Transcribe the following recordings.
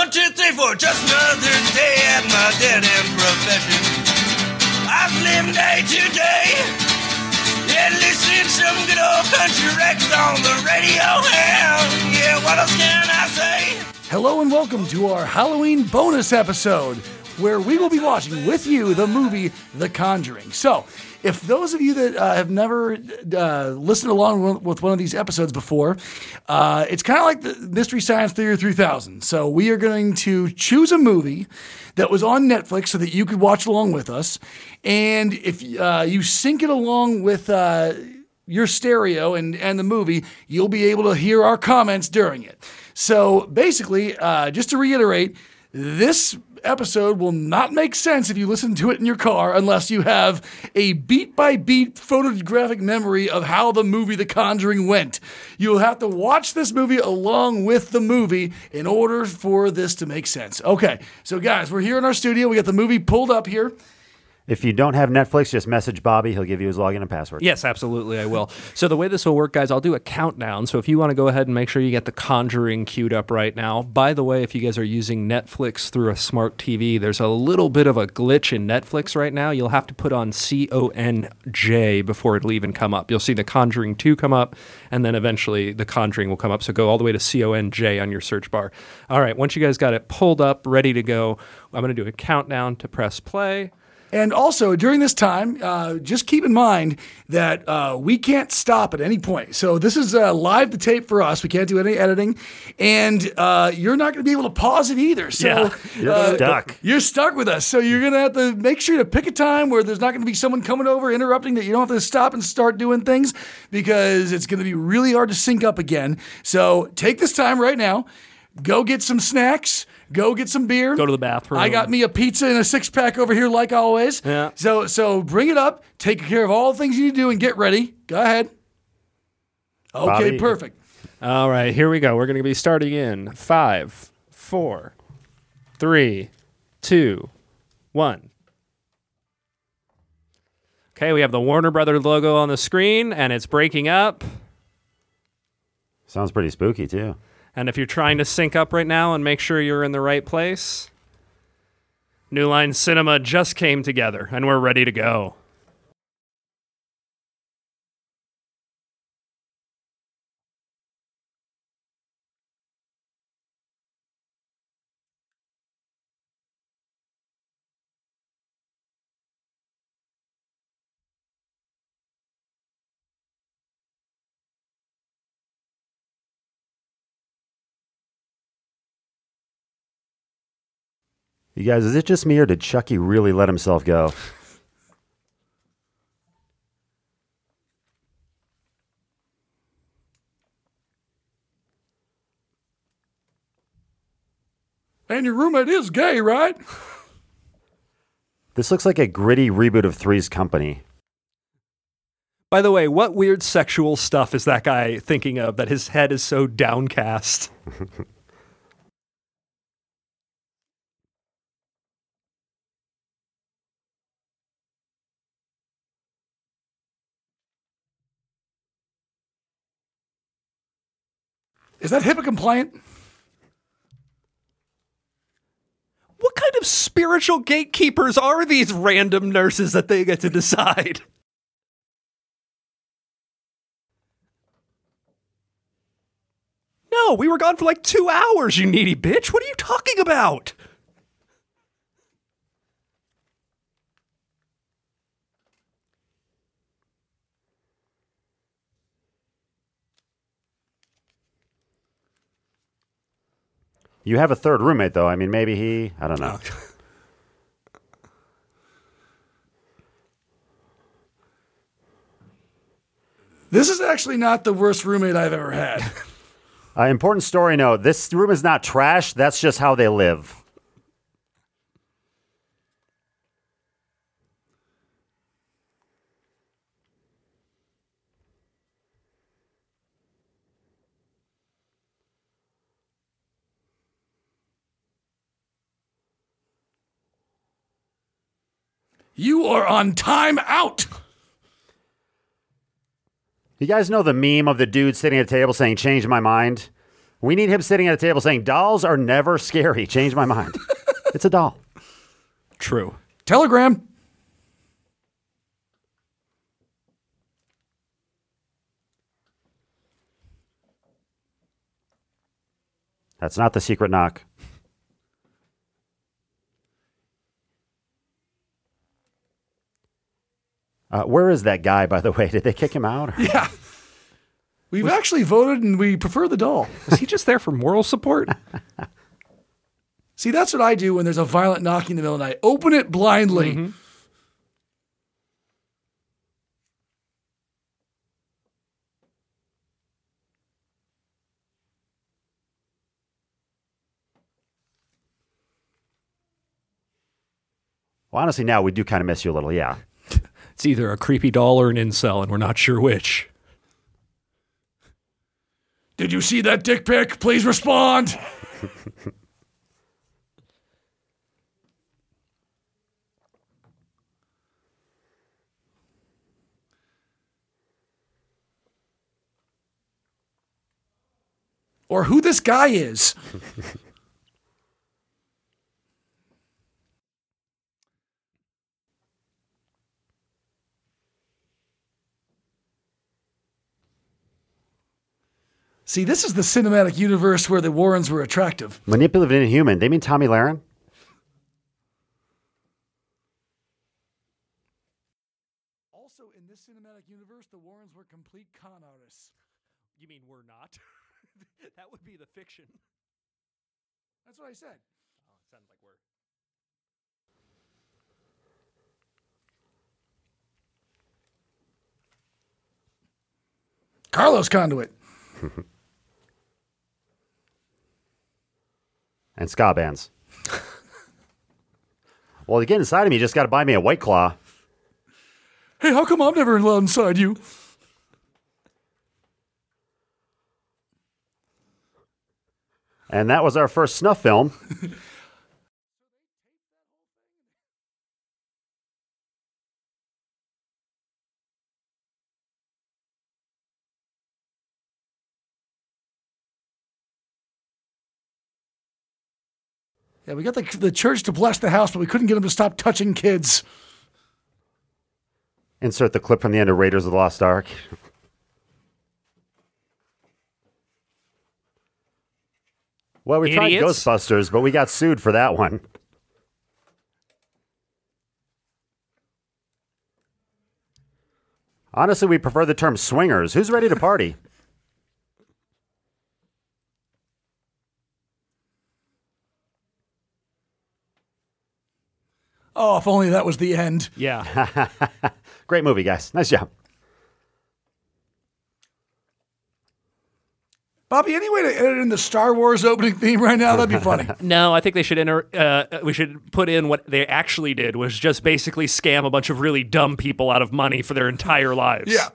1, 2, 3, 4, just another day at my dead-end profession. I've lived day to day, yeah, listen to some good old country records on the radio, and yeah, what else can I say? Hello and welcome to our Halloween bonus episode, where we will be watching with you the movie The Conjuring. So, if those of you that have never listened along with one of these episodes before, it's kind of like the Mystery Science Theater 3000. So we are going to choose a movie that was on Netflix so that you could watch along with us. And if you sync it along with your stereo and the movie, you'll be able to hear our comments during it. So basically, just to reiterate, this episode will not make sense if you listen to it in your car unless you have a beat-by-beat photographic memory of how the movie The Conjuring went. You'll have to watch this movie along with the movie in order for this to make sense. Okay, so guys, we're here in our studio. We got the movie pulled up here. If you don't have Netflix, just message Bobby. He'll give you his login and password. Yes, absolutely, I will. So the way this will work, guys, I'll do a countdown. So if you want to go ahead and make sure you get The Conjuring queued up right now. By the way, if you guys are using Netflix through a smart TV, there's a little bit of a glitch in Netflix right now. You'll have to put on CONJ before it'll even come up. You'll see The Conjuring 2 come up, and then eventually The Conjuring will come up. So go all the way to CONJ on your search bar. All right, once you guys got it pulled up, ready to go, I'm going to do a countdown to press play. And also, during this time, just keep in mind that we can't stop at any point. So this is live to tape for us. We can't do any editing. And you're not going to be able to pause it either. So you're stuck. You're stuck with us. So you're going to have to make sure to pick a time where there's not going to be someone coming over, interrupting, that you don't have to stop and start doing things, because it's going to be really hard to sync up again. So take this time right now. Go get some snacks. Go get some beer. Go to the bathroom. I got me a pizza and a six-pack over here like always. Yeah. So bring it up. Take care of all the things you need to do and get ready. Go ahead. Okay, Bobby. Perfect. All right, here we go. We're going to be starting in 5, 4, 3, 2, 1. Okay, we have the Warner Brothers logo on the screen, and it's breaking up. Sounds pretty spooky, too. And if you're trying to sync up right now and make sure you're in the right place, New Line Cinema just came together, and we're ready to go. You guys, is it just me or did Chucky really let himself go? And your roommate is gay, right? This looks like a gritty reboot of Three's Company. By the way, what weird sexual stuff is that guy thinking of that his head is so downcast? Is that HIPAA compliant? What kind of spiritual gatekeepers are these random nurses that they get to decide? No, we were gone for like 2 hours, you needy bitch. What are you talking about? You have a third roommate, though. I mean, maybe he... I don't know. This is actually not the worst roommate I've ever had. Important story note. This room is not trash. That's just how they live. You are on time out. You guys know the meme of the dude sitting at a table saying, change my mind? We need him sitting at a table saying, dolls are never scary. Change my mind. It's a doll. True. Telegram. That's not the secret knock. Where is that guy, by the way? Did they kick him out? Or? Yeah. We've actually voted and we prefer the doll. Is he just there for moral support? See, that's what I do when there's a violent knocking in the middle of the night. Open it blindly. Mm-hmm. Well, honestly, now we do kind of miss you a little, yeah. It's either a creepy doll or an incel, and we're not sure which. Did you see that dick pic? Please respond. Or who this guy is. See, this is the cinematic universe where the Warrens were attractive. Manipulative and inhuman. They mean Tommy Lahren? Also, in this cinematic universe, the Warrens were complete con artists. You mean we're not? That would be the fiction. That's what I said. Oh, it sounds like we're... Carlos Conduit. And ska bands. Well, to get inside of me, you just got to buy me a White Claw. Hey, how come I'm never allowed inside you? And that was our first snuff film. Yeah, we got the church to bless the house, but we couldn't get them to stop touching kids. Insert the clip from the end of Raiders of the Lost Ark. Well, we tried Ghostbusters, but we got sued for that one. Honestly, we prefer the term swingers. Who's ready to party? Oh, if only that was the end. Yeah. Great movie, guys. Nice job. Bobby, any way to edit in the Star Wars opening theme right now? That'd be funny. No, I think they should we should put in what they actually did, was just basically scam a bunch of really dumb people out of money for their entire lives. Yeah.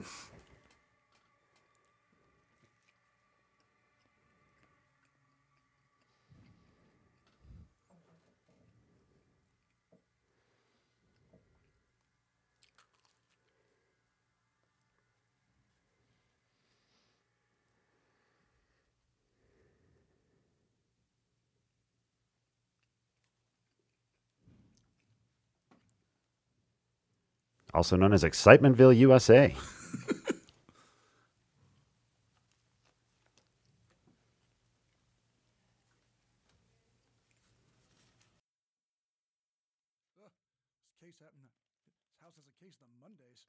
Also known as Excitementville, USA. Case happened. This house has a case on Mondays.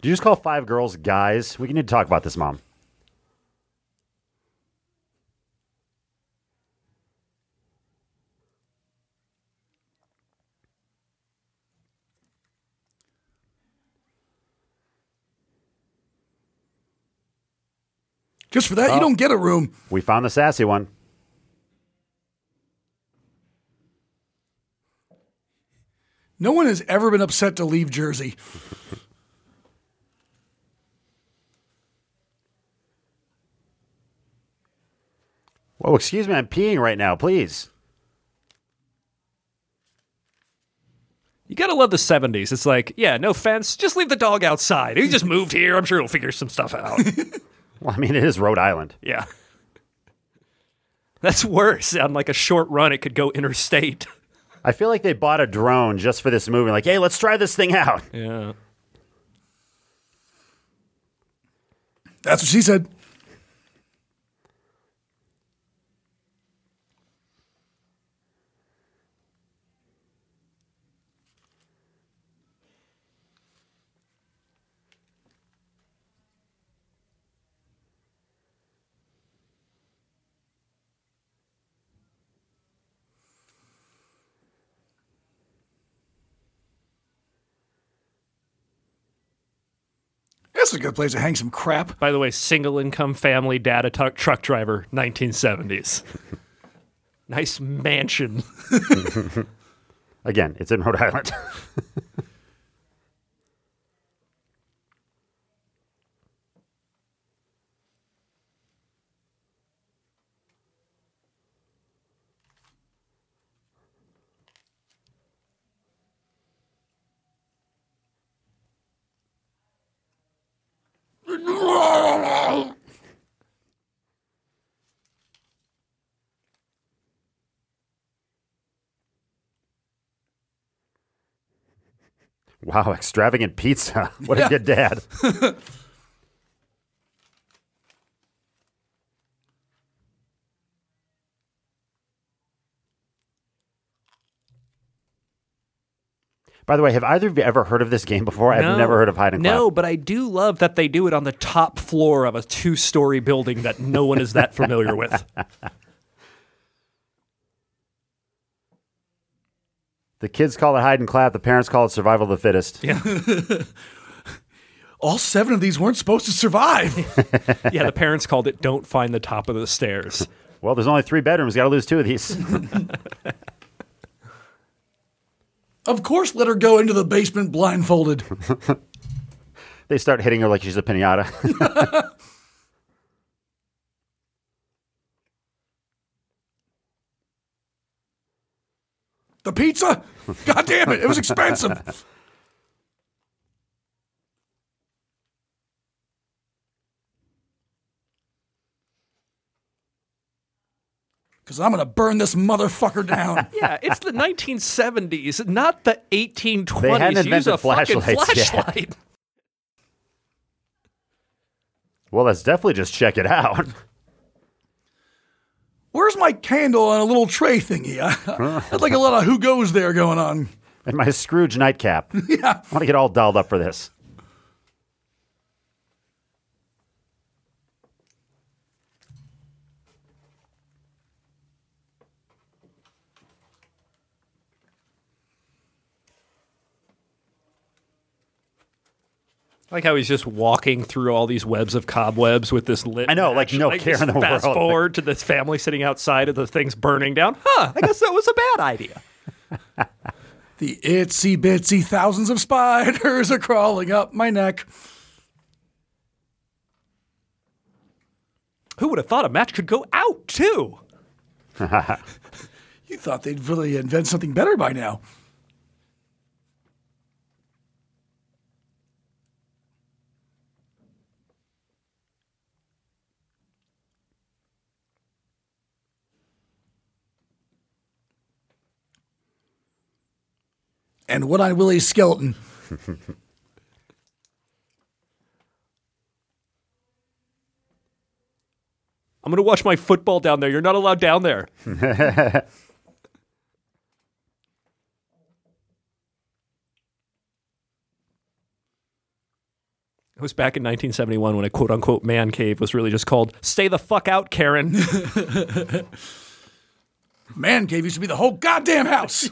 Did you just call 5 girls guys? We need to talk about this, Mom. Just for that, you don't get a room. We found the sassy one. No one has ever been upset to leave Jersey. Whoa, excuse me, I'm peeing right now, please. You gotta love the 70s. It's like, yeah, no fence. Just leave the dog outside. He just moved here. I'm sure he'll figure some stuff out. Well, I mean, it is Rhode Island. Yeah. That's worse. On like a short run, it could go interstate. I feel like they bought a drone just for this movie. Like, hey, let's try this thing out. Yeah. That's what she said. That's a good place to hang some crap. By the way, single income family, dad, truck driver, 1970s. Nice mansion. Again, it's in Rhode Island. Wow, extravagant pizza. What a good dad. By the way, have either of you ever heard of this game before? No, I've never heard of hide and clap. No, but I do love that they do it on the top floor of a two-story building that no one is that familiar with. The kids call it hide and clap. The parents call it survival of the fittest. Yeah. All seven of these weren't supposed to survive. Yeah, the parents called it don't find the top of the stairs. Well, there's only 3 bedrooms. Got to lose 2 of these. Of course, let her go into the basement blindfolded. They start hitting her like she's a pinata. The pizza? God damn it. It was expensive. Because I'm going to burn this motherfucker down. Yeah, it's the 1970s, not the 1820s. They hadn't invented flashlights yet. Well, let's definitely just check it out. Where's my candle on a little tray thingy? That's like a lot of who goes there going on. And my Scrooge nightcap. Yeah. I want to get all dolled up for this. I like how he's just walking through all these webs of cobwebs with this lit. I know, match. Like no care in the world. Fast forward to this family sitting outside of the things burning down. I guess that was a bad idea. The itsy bitsy thousands of spiders are crawling up my neck. Who would have thought a match could go out too? You thought they'd really invent something better by now. And what on Willie's skeleton? I'm going to watch my football down there. You're not allowed down there. It was back in 1971 when a quote-unquote man cave was really just called, stay the fuck out, Karen. Man cave used to be the whole goddamn house.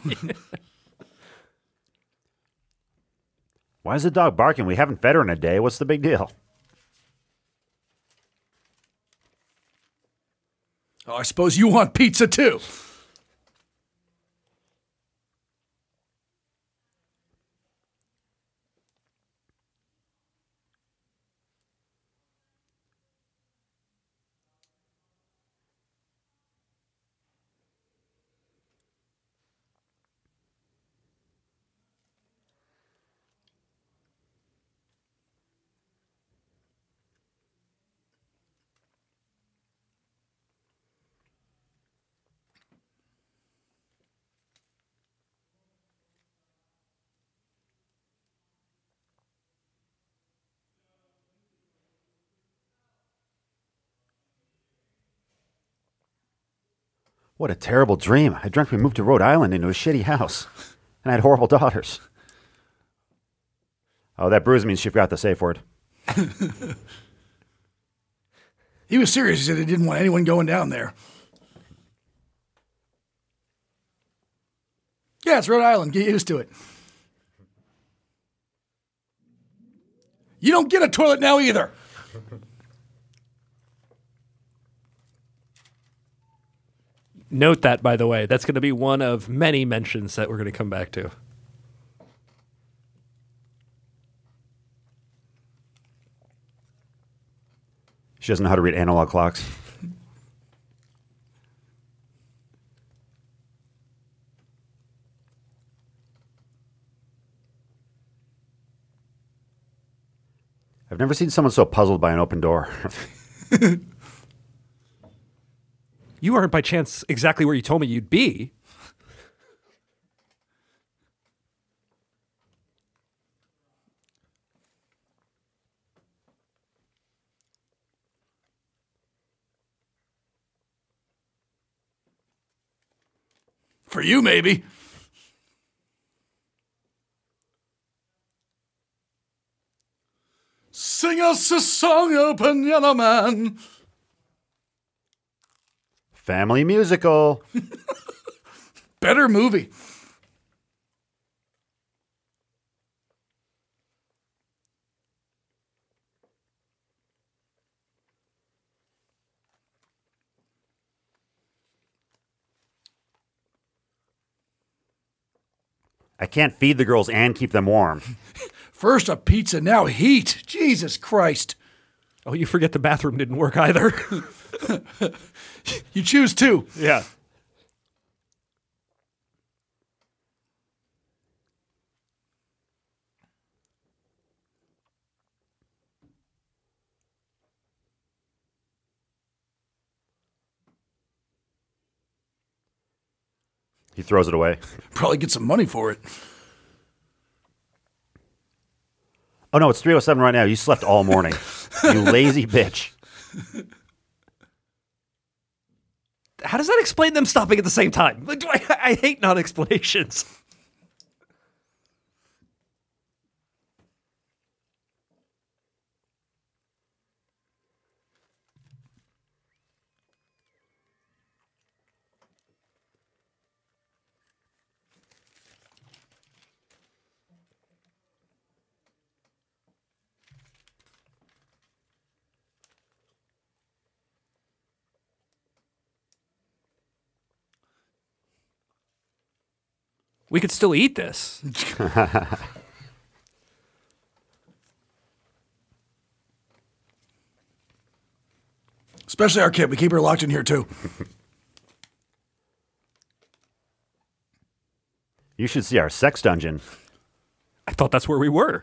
Why is the dog barking? We haven't fed her in a day. What's the big deal? Oh, I suppose you want pizza too. What a terrible dream. I dreamt we moved to Rhode Island into a shitty house. And I had horrible daughters. Oh, that bruise means she forgot the safe word. He was serious. He said he didn't want anyone going down there. Yeah, it's Rhode Island. Get used to it. You don't get a toilet now either. Note that, by the way. That's going to be one of many mentions that we're going to come back to. She doesn't know how to read analog clocks. I've never seen someone so puzzled by an open door. You aren't by chance exactly where you told me you'd be. For you, maybe. Sing us a song, open yellow man. Family musical. Better movie. I can't feed the girls and keep them warm. First a pizza, now heat. Jesus Christ. Oh, you forget the bathroom didn't work either. You choose two. Yeah. He throws it away. Probably get some money for it. Oh, no, it's 3:07 right now. You slept all morning. You lazy bitch. How does that explain them stopping at the same time? Like, I hate non-explanations. We could still eat this. Especially our kid. We keep her locked in here, too. You should see our sex dungeon. I thought that's where we were.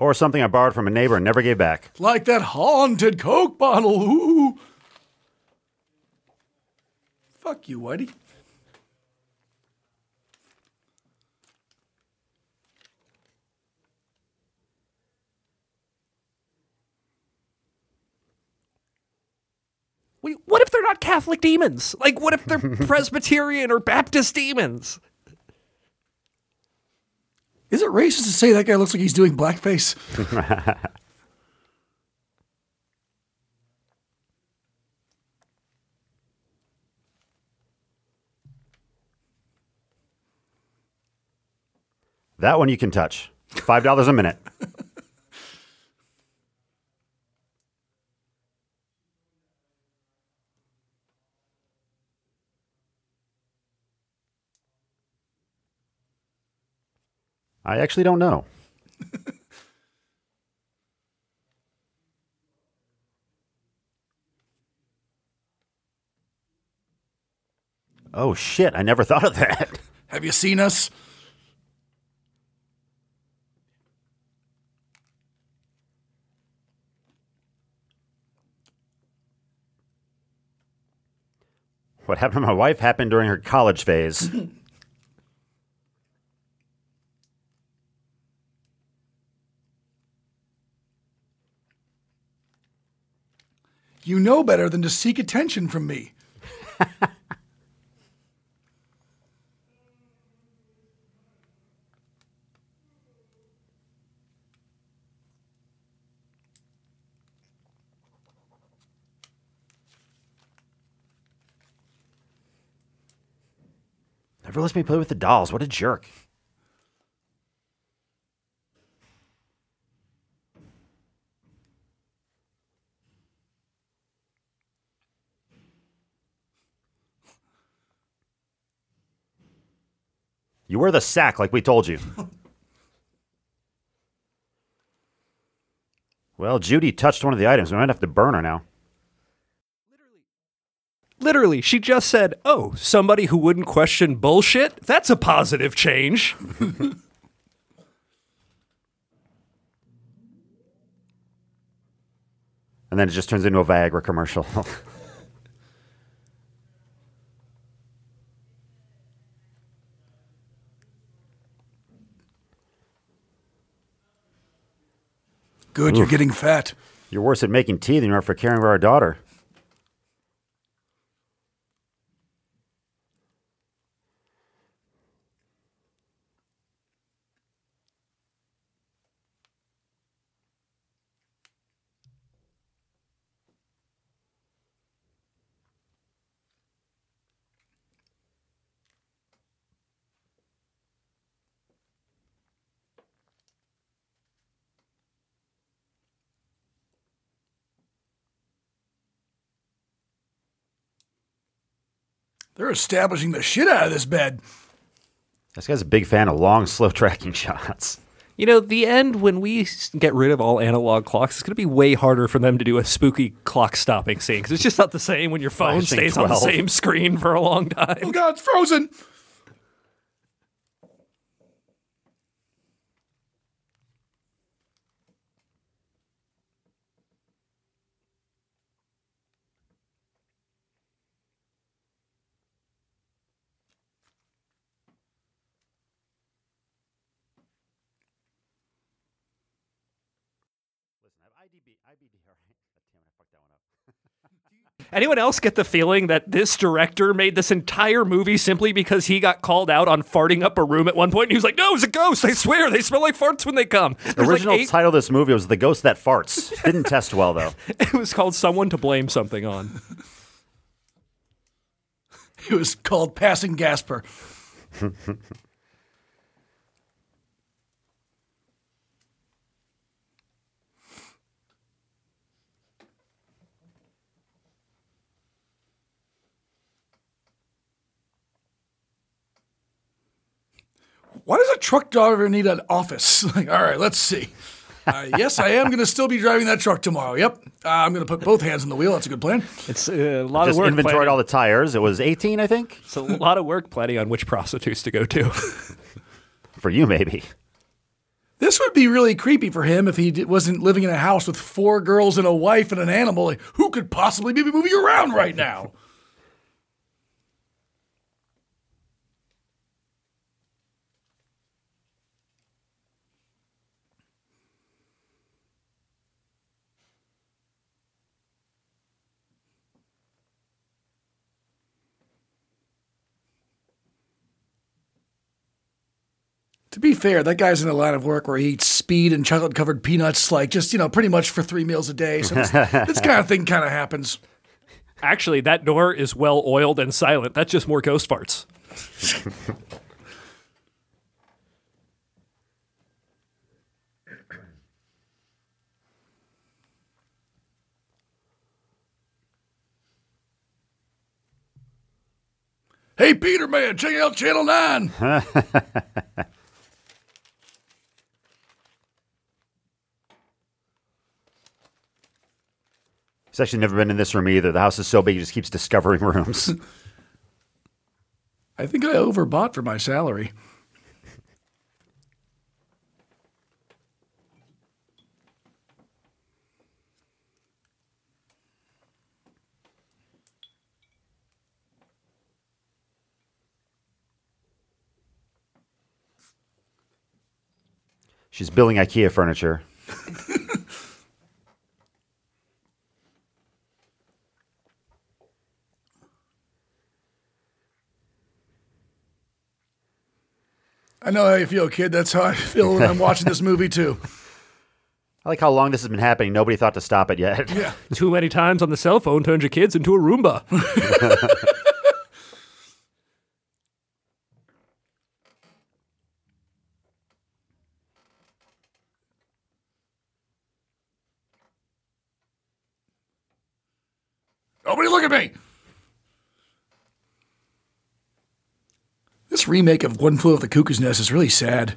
Or something I borrowed from a neighbor and never gave back. Like that haunted Coke bottle. Ooh. Fuck you, Whitey. Wait, what if they're not Catholic demons? Like, what if they're Presbyterian or Baptist demons? Is it racist to say that guy looks like he's doing blackface? That one you can touch. $5 a minute. I actually don't know. Oh, shit. I never thought of that. Have you seen us? What happened to my wife happened during her college phase. You know better than to seek attention from me. Never lets me play with the dolls. What a jerk. You were the sack like we told you. Well, Judy touched one of the items. We might have to burn her now. Literally, she just said, oh, somebody who wouldn't question bullshit? That's a positive change. And then it just turns into a Viagra commercial. Good, oof. You're getting fat. You're worse at making tea than you are for caring for our daughter. They're establishing the shit out of this bed. This guy's a big fan of long, slow tracking shots. You know, the end, when we get rid of all analog clocks, it's going to be way harder for them to do a spooky clock stopping scene, because it's just not the same when your phone stays 12. On the same screen for a long time. Oh, God, it's frozen. Anyone else get the feeling that this director made this entire movie simply because he got called out on farting up a room at one point? And he was like, no, it was a ghost. I swear. They smell like farts when they come. The original title of this movie was The Ghost That Farts. Didn't test well, though. It was called Someone to Blame Something On. It was called Passing Gasper. Why does a truck driver need an office? Like, all right, let's see. Yes, I am going to still be driving that truck tomorrow. Yep. I'm going to put both hands on the wheel. That's a good plan. It's a lot of work. Just inventoried planning. All the tires. It was 18, I think. It's a lot of work planning on which prostitutes to go to. For you, maybe. This would be really creepy for him if he wasn't living in a house with four girls and a wife and an animal. Like, who could possibly be moving around right now? To be fair, that guy's in a line of work where he eats speed and chocolate-covered peanuts, like just, you know, pretty much for 3 meals a day. So this kind of thing kind of happens. Actually, that door is well-oiled and silent. That's just more ghost farts. Hey, Peter, man, check out Channel 9. He's actually never been in this room either. The house is so big, he just keeps discovering rooms. I think I overbought for my salary. She's building IKEA furniture. I know how you feel, kid. That's how I feel when I'm watching this movie, too. I like how long this has been happening. Nobody thought to stop it yet. Yeah. Too many times on the cell phone turns your kids into a Roomba. Nobody look at me. This remake of One Flew Over the Cuckoo's Nest is really sad.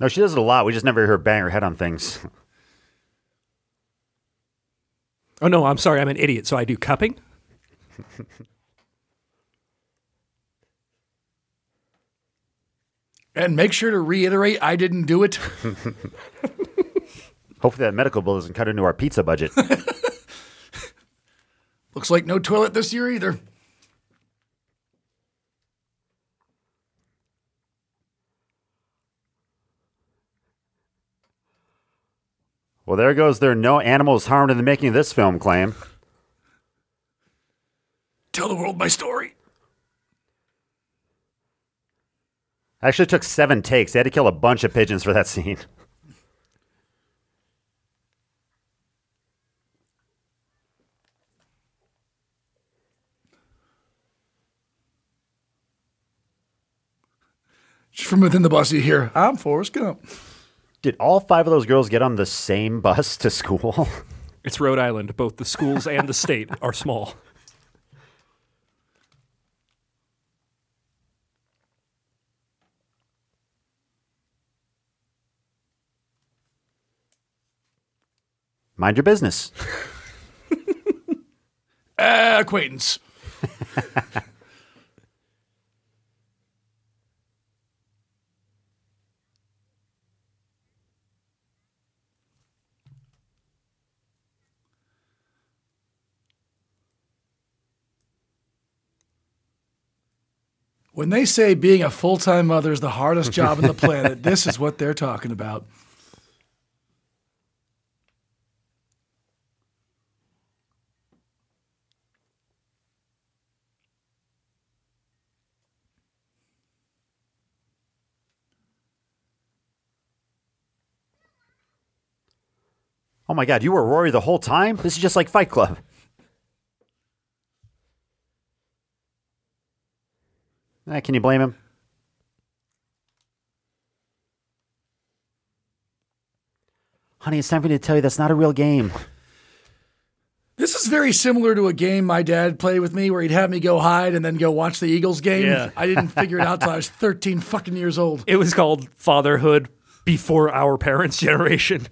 No, she does it a lot. We just never hear her bang her head on things. Oh, no, I'm sorry. I'm an idiot, so I do cupping. And make sure to reiterate, I didn't do it. Hopefully that medical bill doesn't cut into our pizza budget. Looks like no toilet this year either. Well, there goes there are no animals harmed in the making of this film claim. Tell the world my story. Actually, it took 7 takes. They had to kill a bunch of pigeons for that scene. Just from within the bus you hear, I'm Forrest Gump. Did all 5 of those girls get on the same bus to school? It's Rhode Island. Both the schools and the state are small. Mind your business. Acquaintance. When they say being a full-time mother is the hardest job on the planet, this is what they're talking about. Oh my God, you were Rory the whole time? This is just like Fight Club. Can you blame him? Honey, it's time for me to tell you that's not a real game. This is very similar to a game my dad played with me where he'd have me go hide and then go watch the Eagles game. Yeah. I didn't figure it out until I was 13 fucking years old. It was called Fatherhood Before Our Parents' Generation.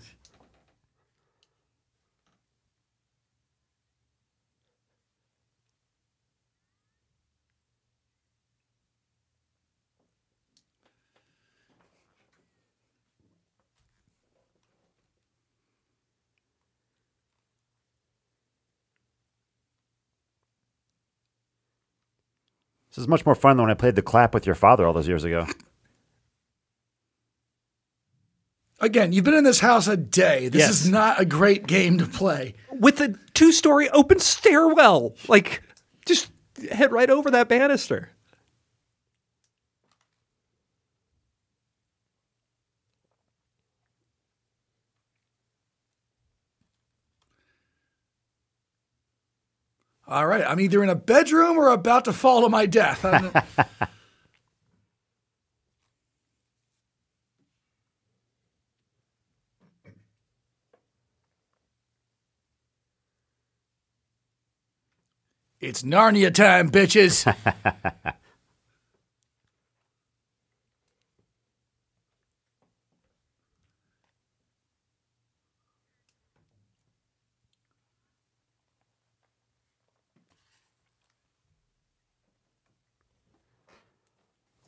This is much more fun than when I played the clap with your father all those years ago. Again, you've been in this house a day. This is not a great game to play. With a 2-story open stairwell. Like, just head right over that banister. All right, I'm either in a bedroom or about to fall to my death. It's Narnia time, bitches.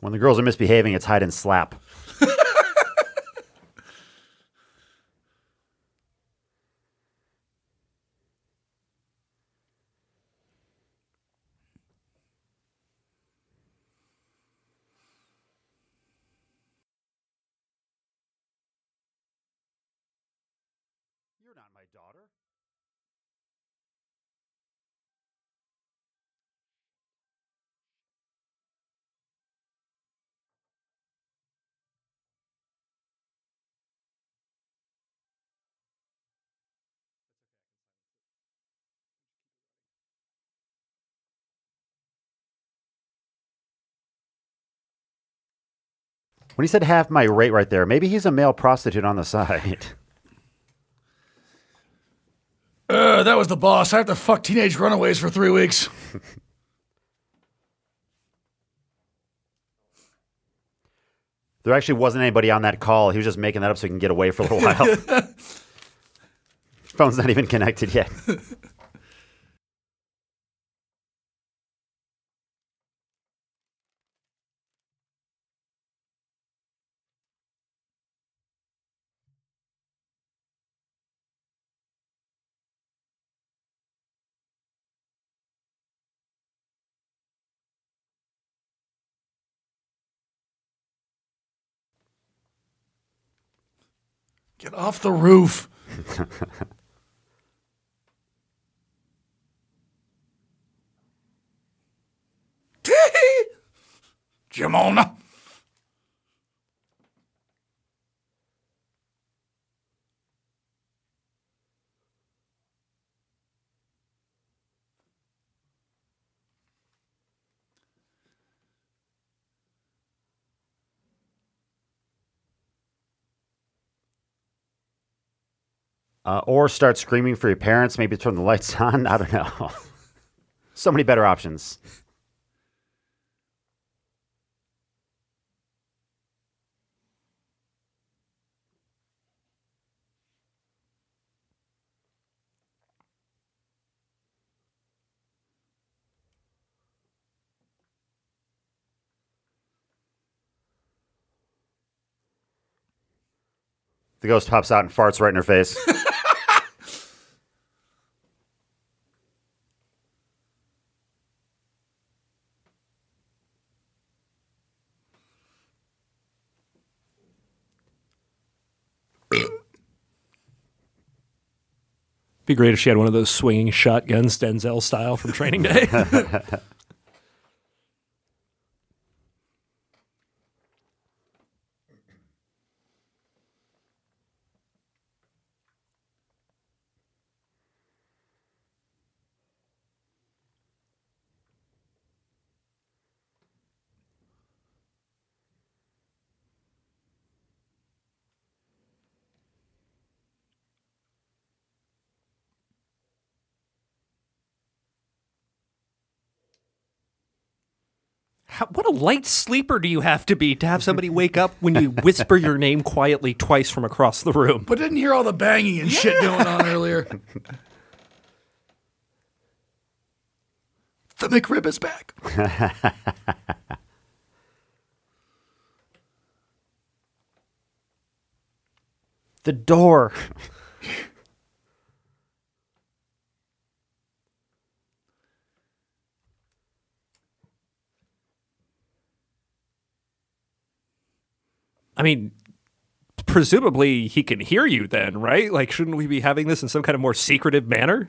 When the girls are misbehaving, it's hide and slap. daughter? That's okay, I can silence it. I'll just keep it running. When he said half my rate right there, maybe he's a male prostitute on the side. That was the boss. I have to fuck teenage runaways for 3 weeks. There actually wasn't anybody on that call. He was just making that up so he can get away for a little while. Phone's not even connected yet. Get off the roof. Jamona. Or start screaming for your parents. Maybe turn the lights on. I don't know. So many better options. The ghost pops out and farts right in her face. Be great if she had one of those swinging shotguns, Denzel style from Training Day. What a light sleeper do you have to have somebody wake up when you whisper your name quietly twice from across the room? But didn't hear all the banging and shit going on earlier. The McRib is back. The door. I mean, presumably he can hear you then, right? Like, shouldn't we be having this in some kind of more secretive manner?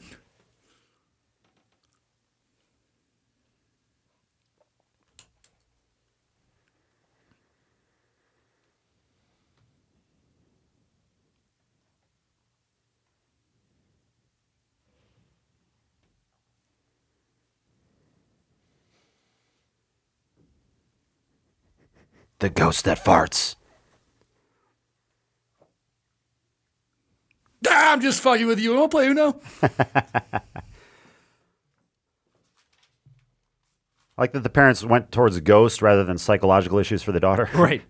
The ghost that farts. I'm just fucking with you. I won't play Uno. I like that the parents went towards ghost rather than psychological issues for the daughter. Right.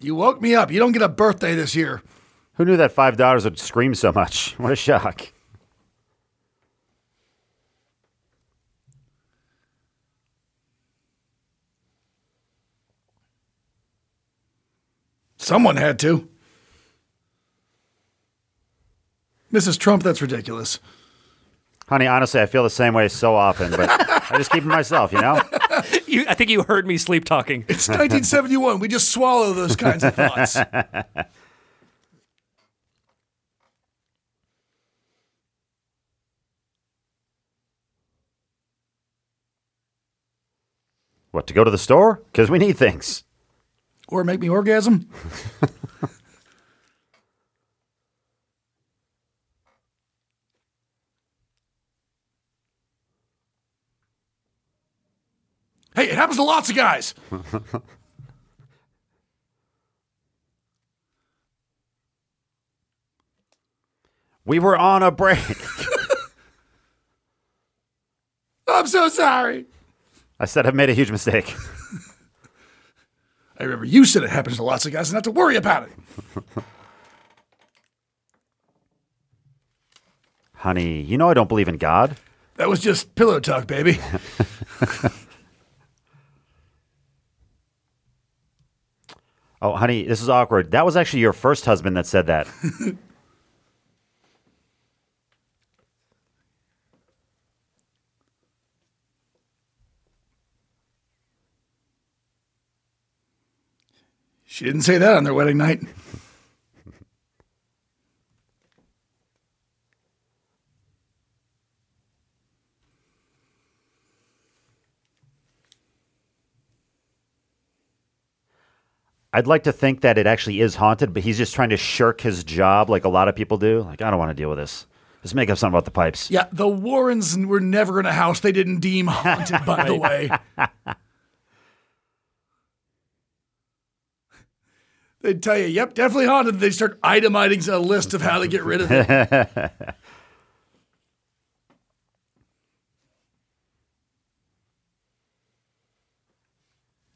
You woke me up. You don't get a birthday this year. Who knew that $5 would scream so much? What a shock. Someone had to. Mrs. Trump, that's ridiculous. Honey, honestly, I feel the same way so often, but I just keep it myself, you know? I think you heard me sleep talking. It's 1971. We just swallow those kinds of thoughts. What, to go to the store? Because we need things. Or make me orgasm? Hey, it happens to lots of guys. We were on a break. I'm so sorry. I said I've made a huge mistake. I remember you said it happens to lots of guys, not to worry about it. Honey, you know I don't believe in God. That was just pillow talk, baby. Oh, honey, this is awkward. That was actually your first husband that said that. She didn't say that on their wedding night. I'd like to think that it actually is haunted, but he's just trying to shirk his job like a lot of people do. Like, I don't want to deal with this. Just make up something about the pipes. Yeah, the Warrens were never in a house they didn't deem haunted, by the way. They'd tell you, yep, definitely haunted. They start itemizing a list of how to get rid of it.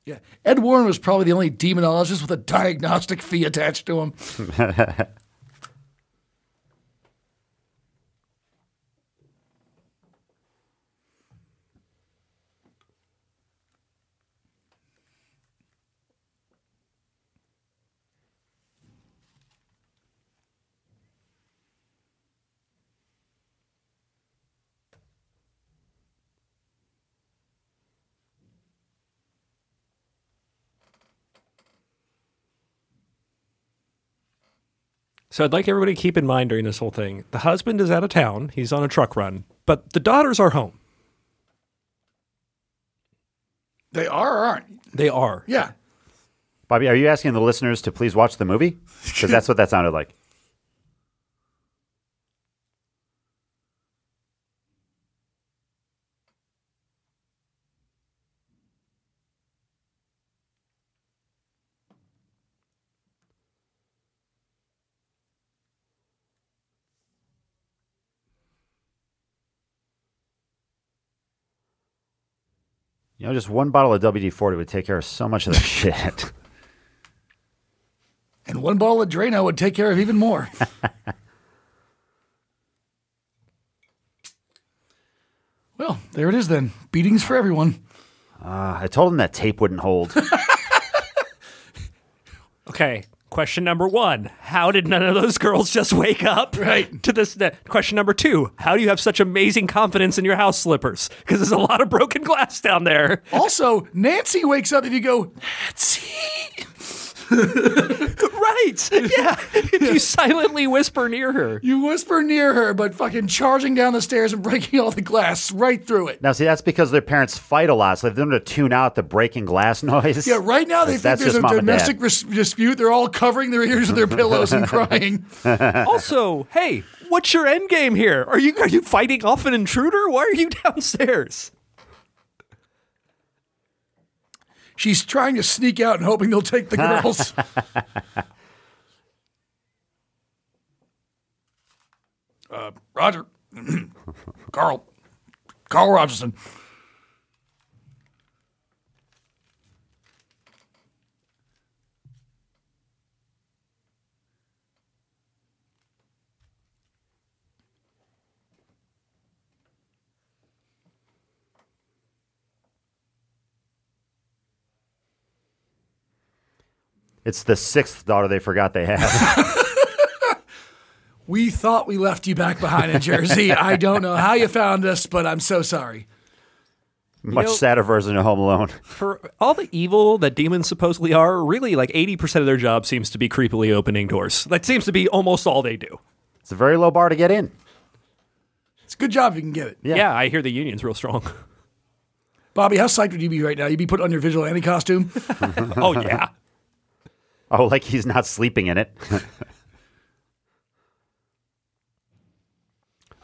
Yeah, Ed Warren was probably the only demonologist with a diagnostic fee attached to him. So I'd like everybody to keep in mind during this whole thing, the husband is out of town. He's on a truck run, but the daughters are home. They are or aren't? They are. Yeah. Bobby, are you asking the listeners to please watch the movie? Because that's what that sounded like. You know, just one bottle of WD-40 would take care of so much of the shit. And one bottle of Drano would take care of even more. Well, there it is then. Beatings for everyone. I told him that tape wouldn't hold. Okay, question number one. How did none of those girls just wake up? Right. To this? Question number two. How do you have such amazing confidence in your house slippers? Because there's a lot of broken glass down there. Also, Nancy wakes up if you go, Nancy. Right. Yeah. If you silently whisper near her. You whisper near her, but fucking charging down the stairs and breaking all the glass right through it. Now, see, that's because their parents fight a lot, so they've learned to tune out the breaking glass noise. Yeah, right now they think there's a domestic dispute. They're all covering their ears with their pillows and crying. Also, hey, what's your end game here? Are you fighting off an intruder? Why are you downstairs? She's trying to sneak out and hoping they'll take the girls. Roger. Carl. Carl Rogerson. It's the sixth daughter they forgot they had. We thought we left you back behind in Jersey. I don't know how you found us, but I'm so sorry. Much sadder version of Home Alone. For all the evil that demons supposedly are, really like 80% of their job seems to be creepily opening doors. That seems to be almost all they do. It's a very low bar to get in. It's a good job if you can get it. Yeah, I hear the union's real strong. Bobby, how psyched would you be right now? You'd be put on your vigilante costume? Oh, yeah. Oh, like he's not sleeping in it.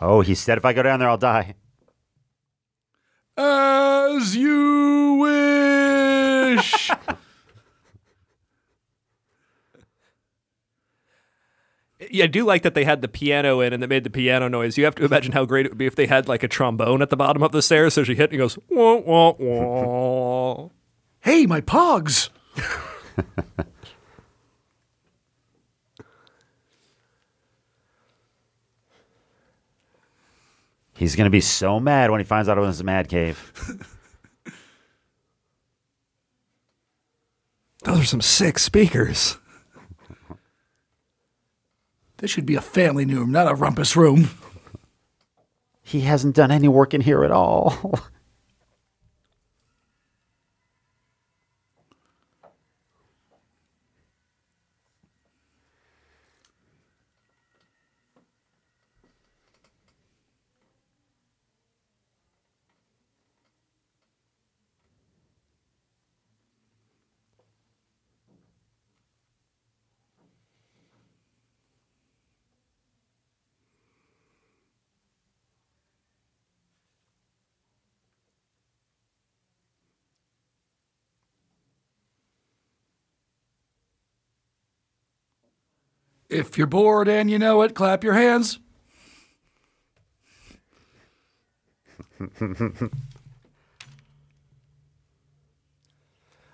Oh, he said, if I go down there, I'll die. As you wish. Yeah, I do like that they had the piano in and they made the piano noise. You have to imagine how great it would be if they had like a trombone at the bottom of the stairs. So she hit and goes, wah, wah, wah. Hey, my pogs. He's going to be so mad when he finds out it was a mad cave. Those are some sick speakers. This should be a family room, not a rumpus room. He hasn't done any work in here at all. If you're bored and you know it, clap your hands.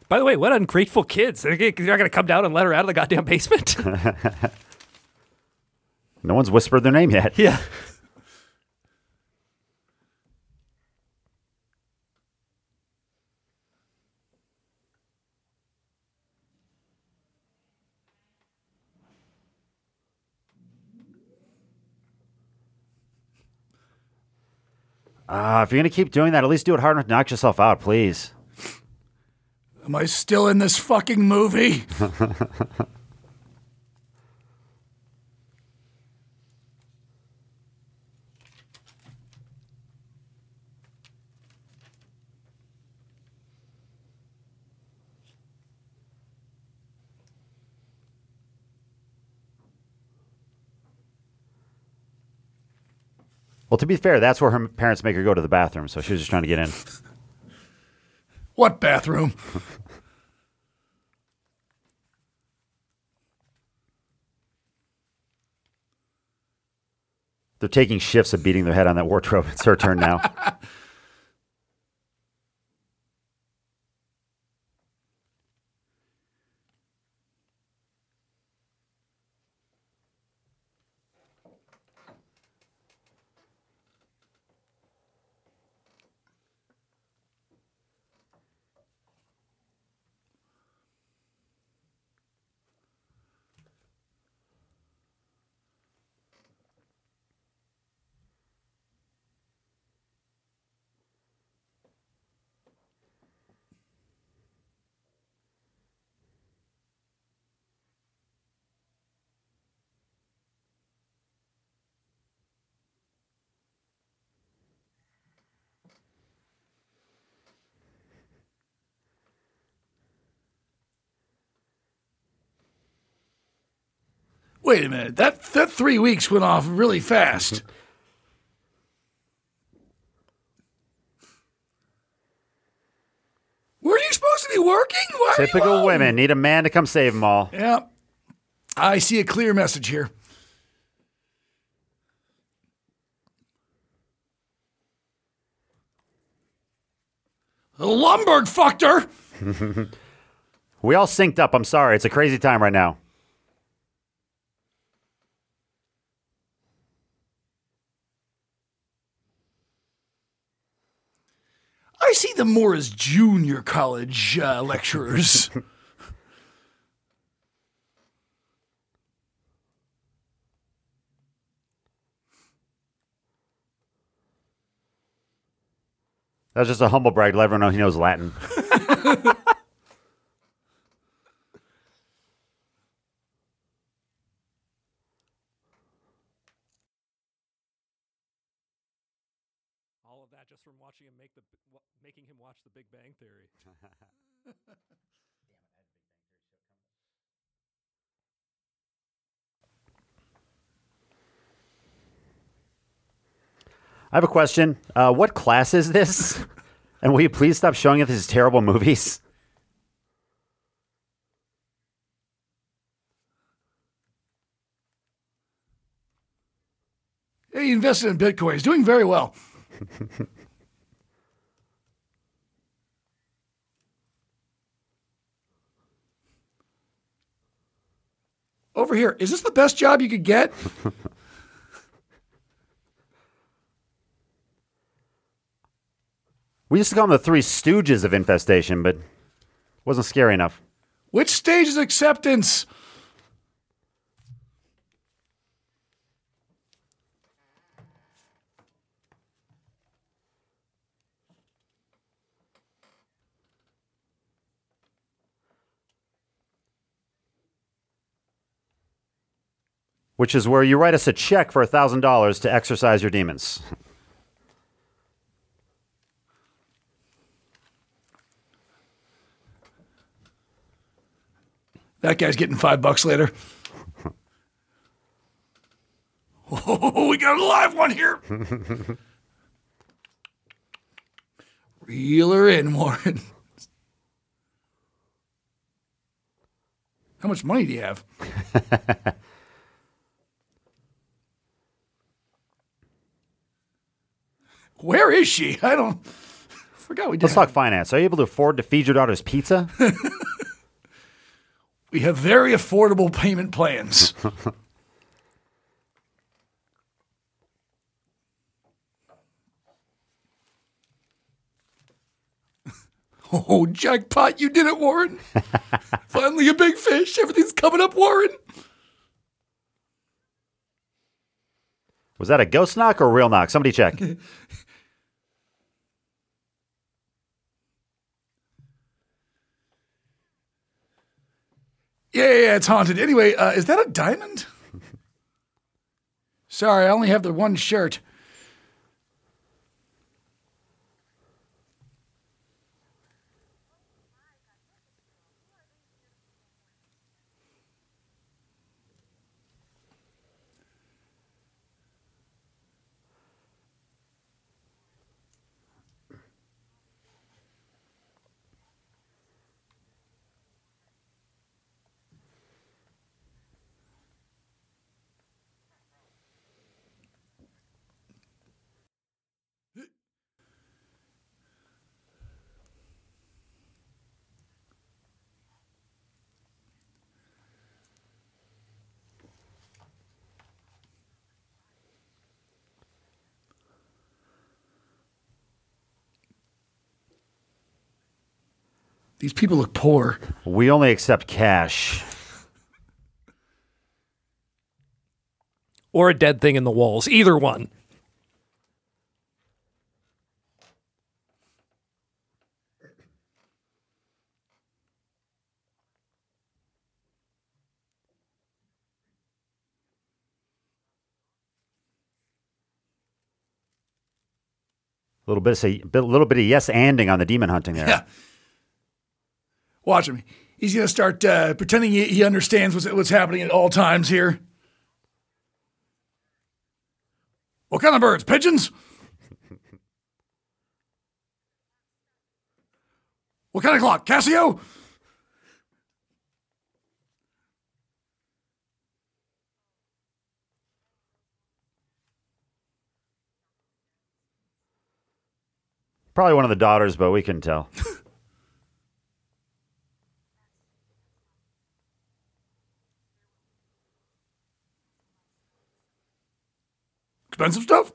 By the way, what ungrateful kids. They're not going to come down and let her out of the goddamn basement. No one's whispered their name yet. Yeah. If you're going to keep doing that, at least do it hard enough to knock yourself out, please. Am I still in this fucking movie? Well, to be fair, that's where her parents make her go to the bathroom, so she was just trying to get in. What bathroom? They're taking shifts of beating their head on that wardrobe. It's her turn now. Wait a minute, that 3 weeks went off really fast. Were you supposed to be working? Why Typical women need a man to come save them all. Yeah, I see a clear message here. The Lombard fucked her. We all synced up, I'm sorry. It's a crazy time right now. I see them more as junior college lecturers. That was just a humble brag to let everyone know he knows Latin. All of that just from watching him making him watch The Big Bang Theory. I have a question. What class is this? And will you please stop showing us these terrible movies? Hey, he invested in Bitcoin. He's doing very well. Over here. Is this the best job you could get? We used to call them the Three Stooges of infestation, but it wasn't scary enough. Which stage is acceptance? Which is where you write us a check for $1,000 to exorcise your demons. That guy's getting $5 later. Oh, we got a live one here. Reel her in, Warren. How much money do you have? Where is she? I forgot we did. Let's talk finance. Are you able to afford to feed your daughter's pizza? We have very affordable payment plans. Oh, jackpot, you did it, Warren. Finally a big fish. Everything's coming up, Warren. Was that a ghost knock or a real knock? Somebody check. Yeah, it's haunted. Anyway, is that a diamond? Sorry, I only have the one shirt. These people look poor. We only accept cash. Or a dead thing in the walls. Either one. A little bit of yes-anding on the demon hunting there. Yeah. Watch him. He's going to start pretending he understands what's happening at all times here. What kind of birds? Pigeons? What kind of clock? Casio? Probably one of the daughters, but we couldn't tell. Expensive stuff?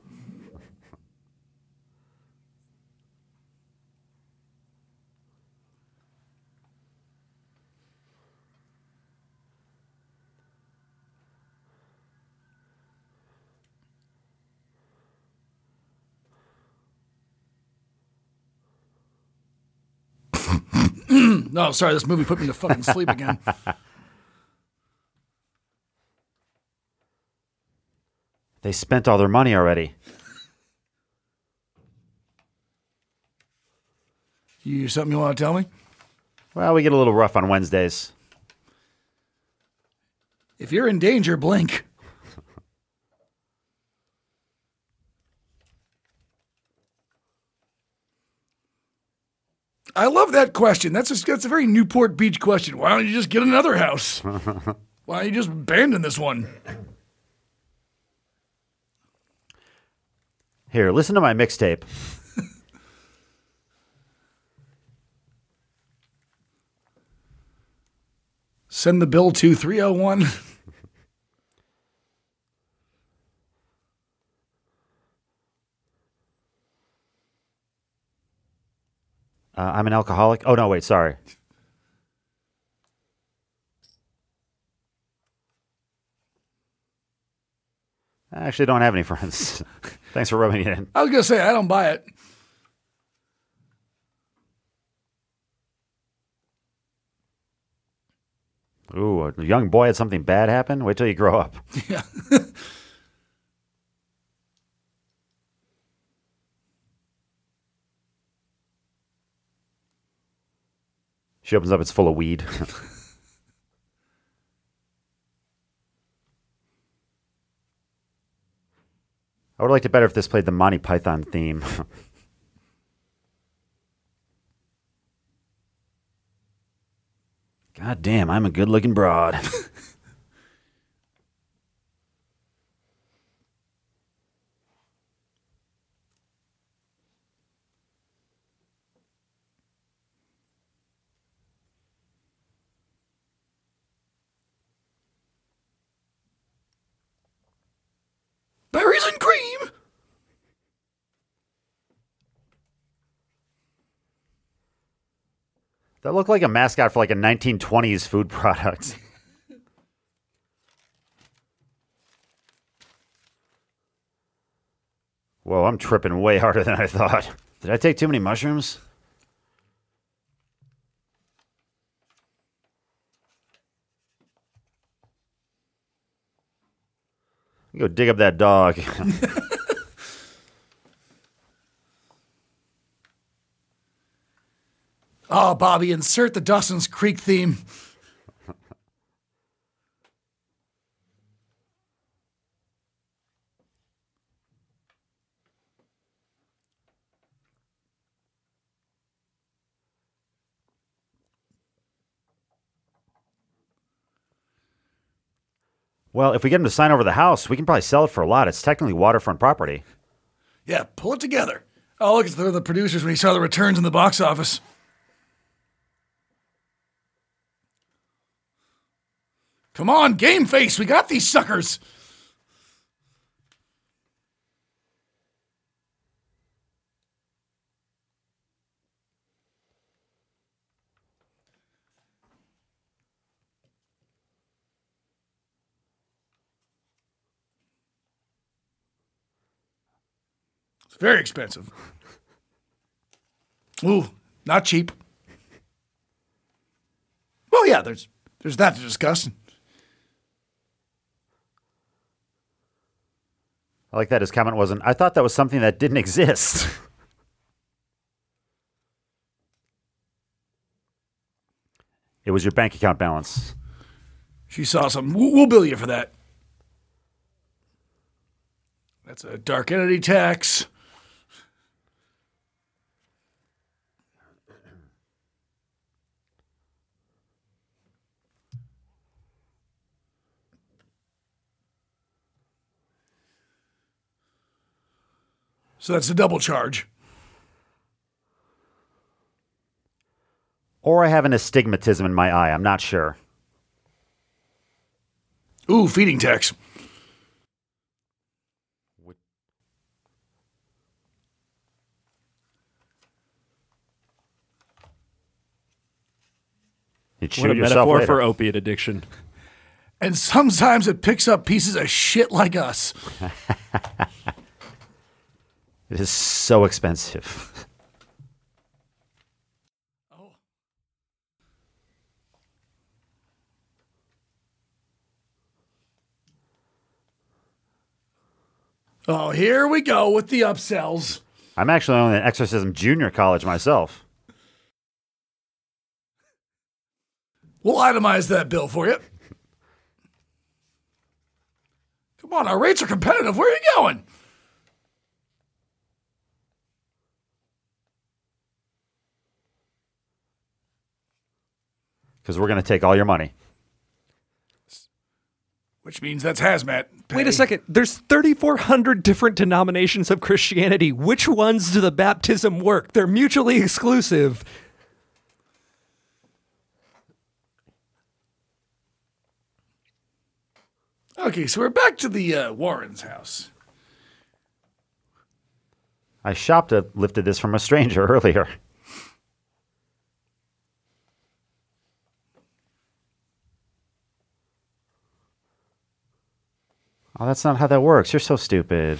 No, sorry, this movie put me to fucking sleep again. They spent all their money already. You something you want to tell me? Well, we get a little rough on Wednesdays. If you're in danger, blink. I love that question. That's a very Newport Beach question. Why don't you just get another house? Why don't you just abandon this one? Here, listen to my mixtape. Send the bill to 301. I'm an alcoholic. Oh, no, wait, sorry. I actually don't have any friends. Thanks for rubbing it in. I was going to say, I don't buy it. Ooh, a young boy had something bad happen? Wait till you grow up. Yeah. She opens up, it's full of weed. I would have liked it better if this played the Monty Python theme. God damn, I'm a good-looking broad. Berries and cream. That looked like a mascot for like a 1920s food product. Whoa, I'm tripping way harder than I thought. Did I take too many mushrooms? Go dig up that dog. Oh, Bobby, insert the Dawson's Creek theme. Well, if we get him to sign over the house, we can probably sell it for a lot. It's technically waterfront property. Yeah, pull it together. Oh, look, it's the producers when he saw the returns in the box office. Come on, game face, we got these suckers. Very expensive. Ooh, not cheap. Well, yeah, there's that to discuss. I like that his comment wasn't, I thought that was something that didn't exist. It was your bank account balance. She saw something. We'll bill you for that. That's a dark entity tax. So that's a double charge. Or I have an astigmatism in my eye. I'm not sure. Ooh, feeding tax. What a metaphor for opiate addiction. And sometimes it picks up pieces of shit like us. It is so expensive. Oh. Oh, here we go with the upsells. I'm actually only an Exorcism Junior College myself. We'll itemize that bill for you. Come on, our rates are competitive. Where are you going? Because we're going to take all your money. Which means that's hazmat. Pay. Wait a second. There's 3,400 different denominations of Christianity. Which ones do the baptism work? They're mutually exclusive. Okay, so we're back to the Warren's house. I shoplifted this from a stranger earlier. Oh, that's not how that works. You're so stupid.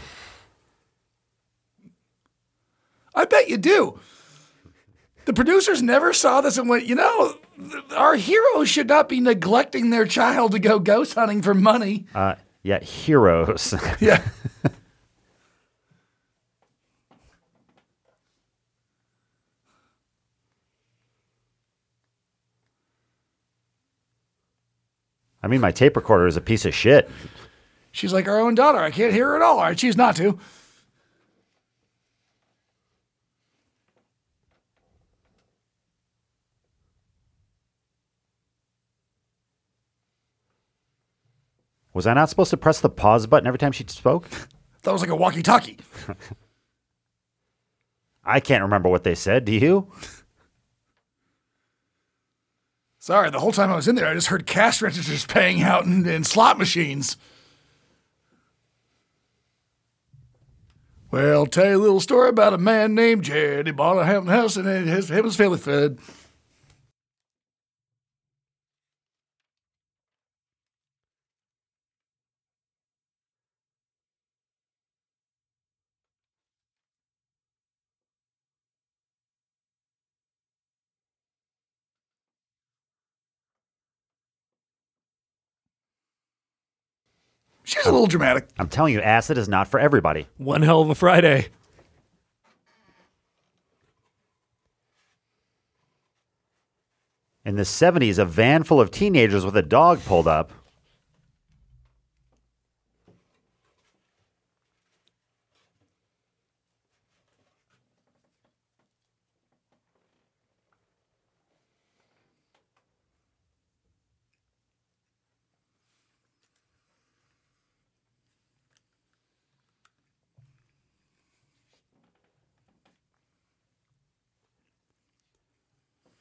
I bet you do. The producers never saw this and went, you know, our heroes should not be neglecting their child to go ghost hunting for money. Yeah, heroes. Yeah. I mean, my tape recorder is a piece of shit. She's like our own daughter. I can't hear her at all. I choose not to. Was I not supposed to press the pause button every time she spoke? That was like a walkie-talkie. I can't remember what they said. Do you? Sorry, the whole time I was in there, I just heard cash registers paying out and slot machines. Well, I'll tell you a little story about a man named Jed. He bought a house and his family fed. She's a little dramatic. I'm telling you, acid is not for everybody. One hell of a Friday. In the 70s, a van full of teenagers with a dog pulled up.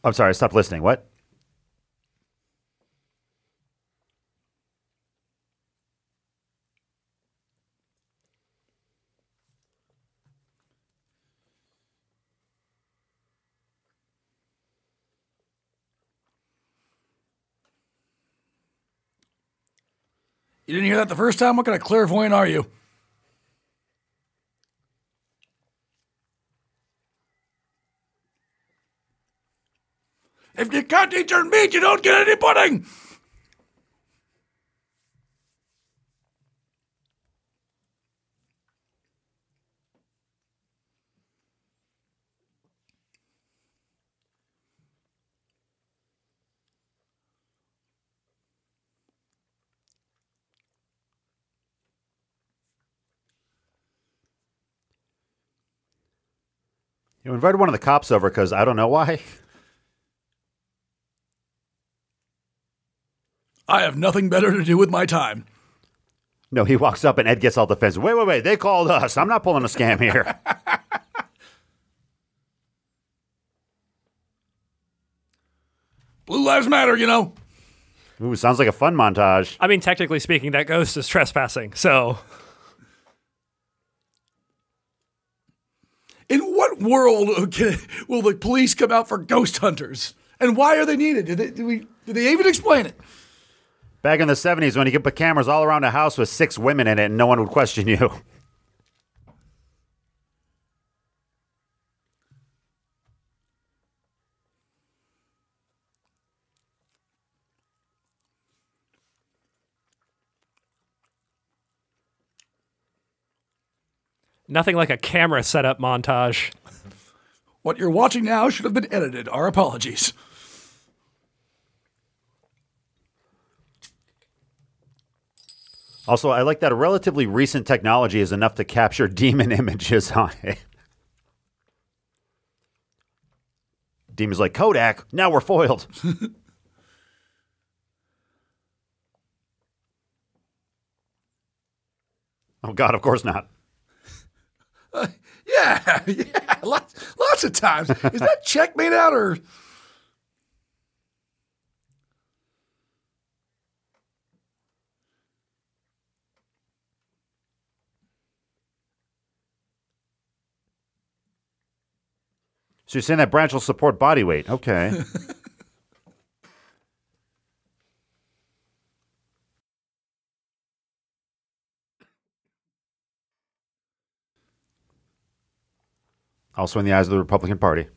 I'm sorry, I stopped listening. What? You didn't hear that the first time? What kind of clairvoyant are you? If you can't eat your meat, you don't get any pudding! You invited one of the cops over because I don't know why. I have nothing better to do with my time. No, he walks up and Ed gets all defensive. Wait. They called us. I'm not pulling a scam here. Blue Lives Matter, you know. Ooh, sounds like a fun montage. I mean, technically speaking, that ghost is trespassing, so. In what world will the police come out for ghost hunters? And why are they needed? Did they even explain it? Back in the 70s when you could put cameras all around a house with 6 women in it and no one would question you. Nothing like a camera setup montage. What you're watching now should have been edited. Our apologies. Also, I like that a relatively recent technology is enough to capture demon images on it. Demon's like, Kodak, now we're foiled. Oh, God, of course not. Yeah, lots of times. Is that checkmate out or... So you're saying that branch will support body weight. Okay. Also in the eyes of the Republican Party.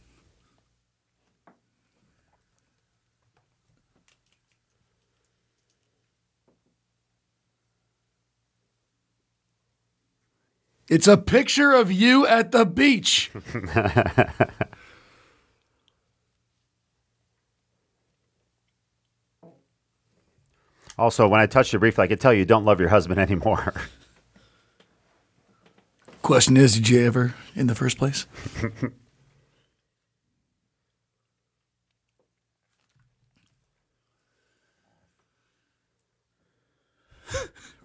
It's a picture of you at the beach. Also, when I touched you briefly, I could tell you don't love your husband anymore. Question is, did you ever in the first place?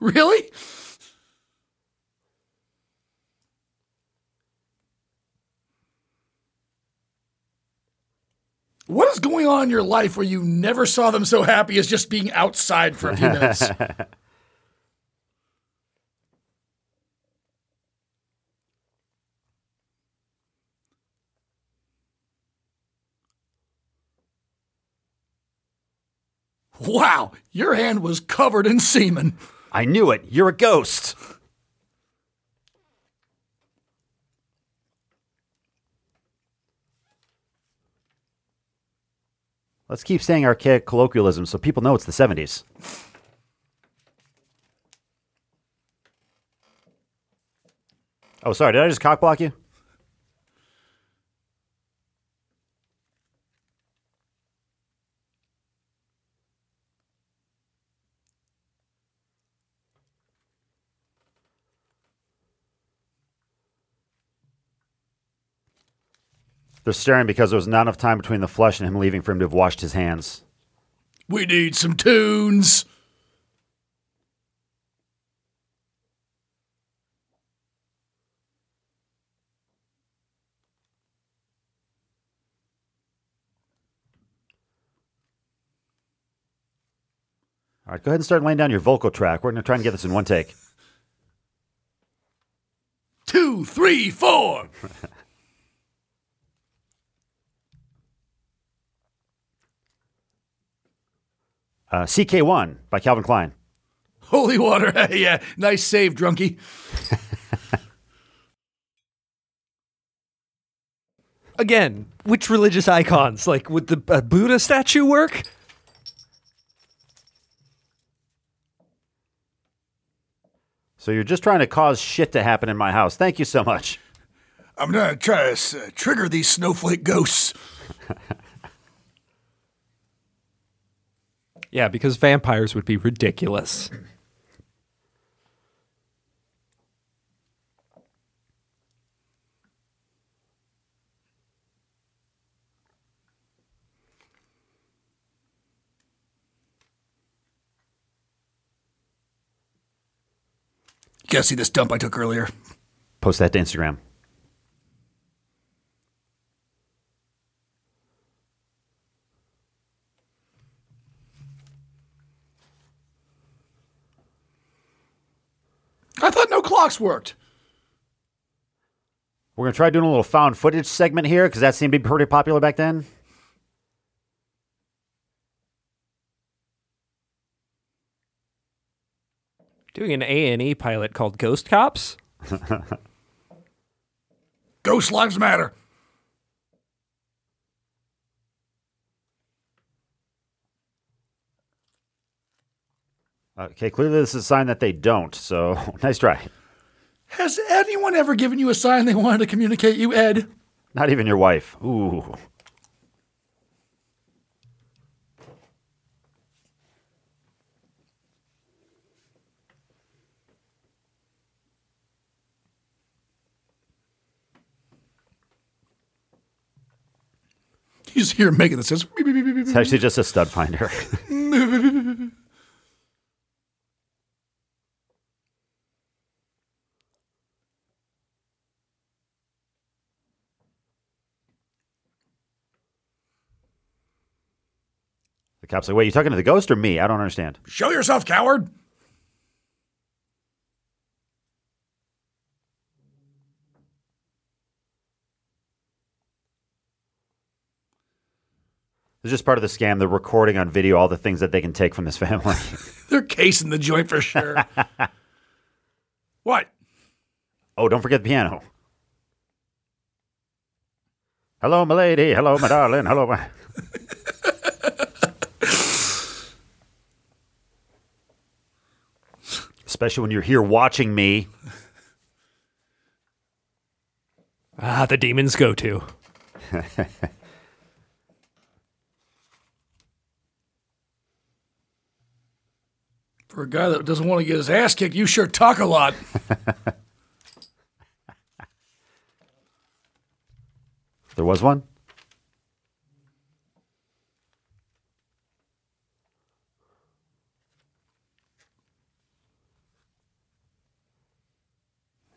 Really? What is going on in your life where you never saw them so happy as just being outside for a few minutes? Wow, your hand was covered in semen. I knew it. You're a ghost. Let's keep saying archaic colloquialism so people know it's the 70s. Oh, sorry. Did I just cockblock you? They're staring because there was not enough time between the flush and him leaving for him to have washed his hands. We need some tunes. All right, go ahead and start laying down your vocal track. We're going to try and get this in one take. 2, 3, 4. CK1 by Calvin Klein. Holy water. Yeah, nice save, drunkie. Again, which religious icons? Like, would the Buddha statue work? So you're just trying to cause shit to happen in my house. Thank you so much. I'm going to try to trigger these snowflake ghosts. Yeah, because vampires would be ridiculous. You gotta see this dump I took earlier. Post that to Instagram. I thought no clocks worked. We're going to try doing a little found footage segment here because that seemed to be pretty popular back then. Doing an A&E pilot called Ghost Cops? Ghost Lives Matter. Okay, clearly this is a sign that they don't, so nice try. Has anyone ever given you a sign they wanted to communicate you, Ed? Not even your wife. Ooh. You just hear him making this sense. It's actually just a stud finder. The cop's like, wait, you talking to the ghost or me? I don't understand. Show yourself, coward. It's just part of the scam. They're recording on video all the things that they can take from this family. They're casing the joint for sure. What? Oh, don't forget the piano. Hello, my lady. Hello, my darling. Hello, my... Especially when you're here watching me. Ah, the demons go to. For a guy that doesn't want to get his ass kicked, you sure talk a lot. There was one?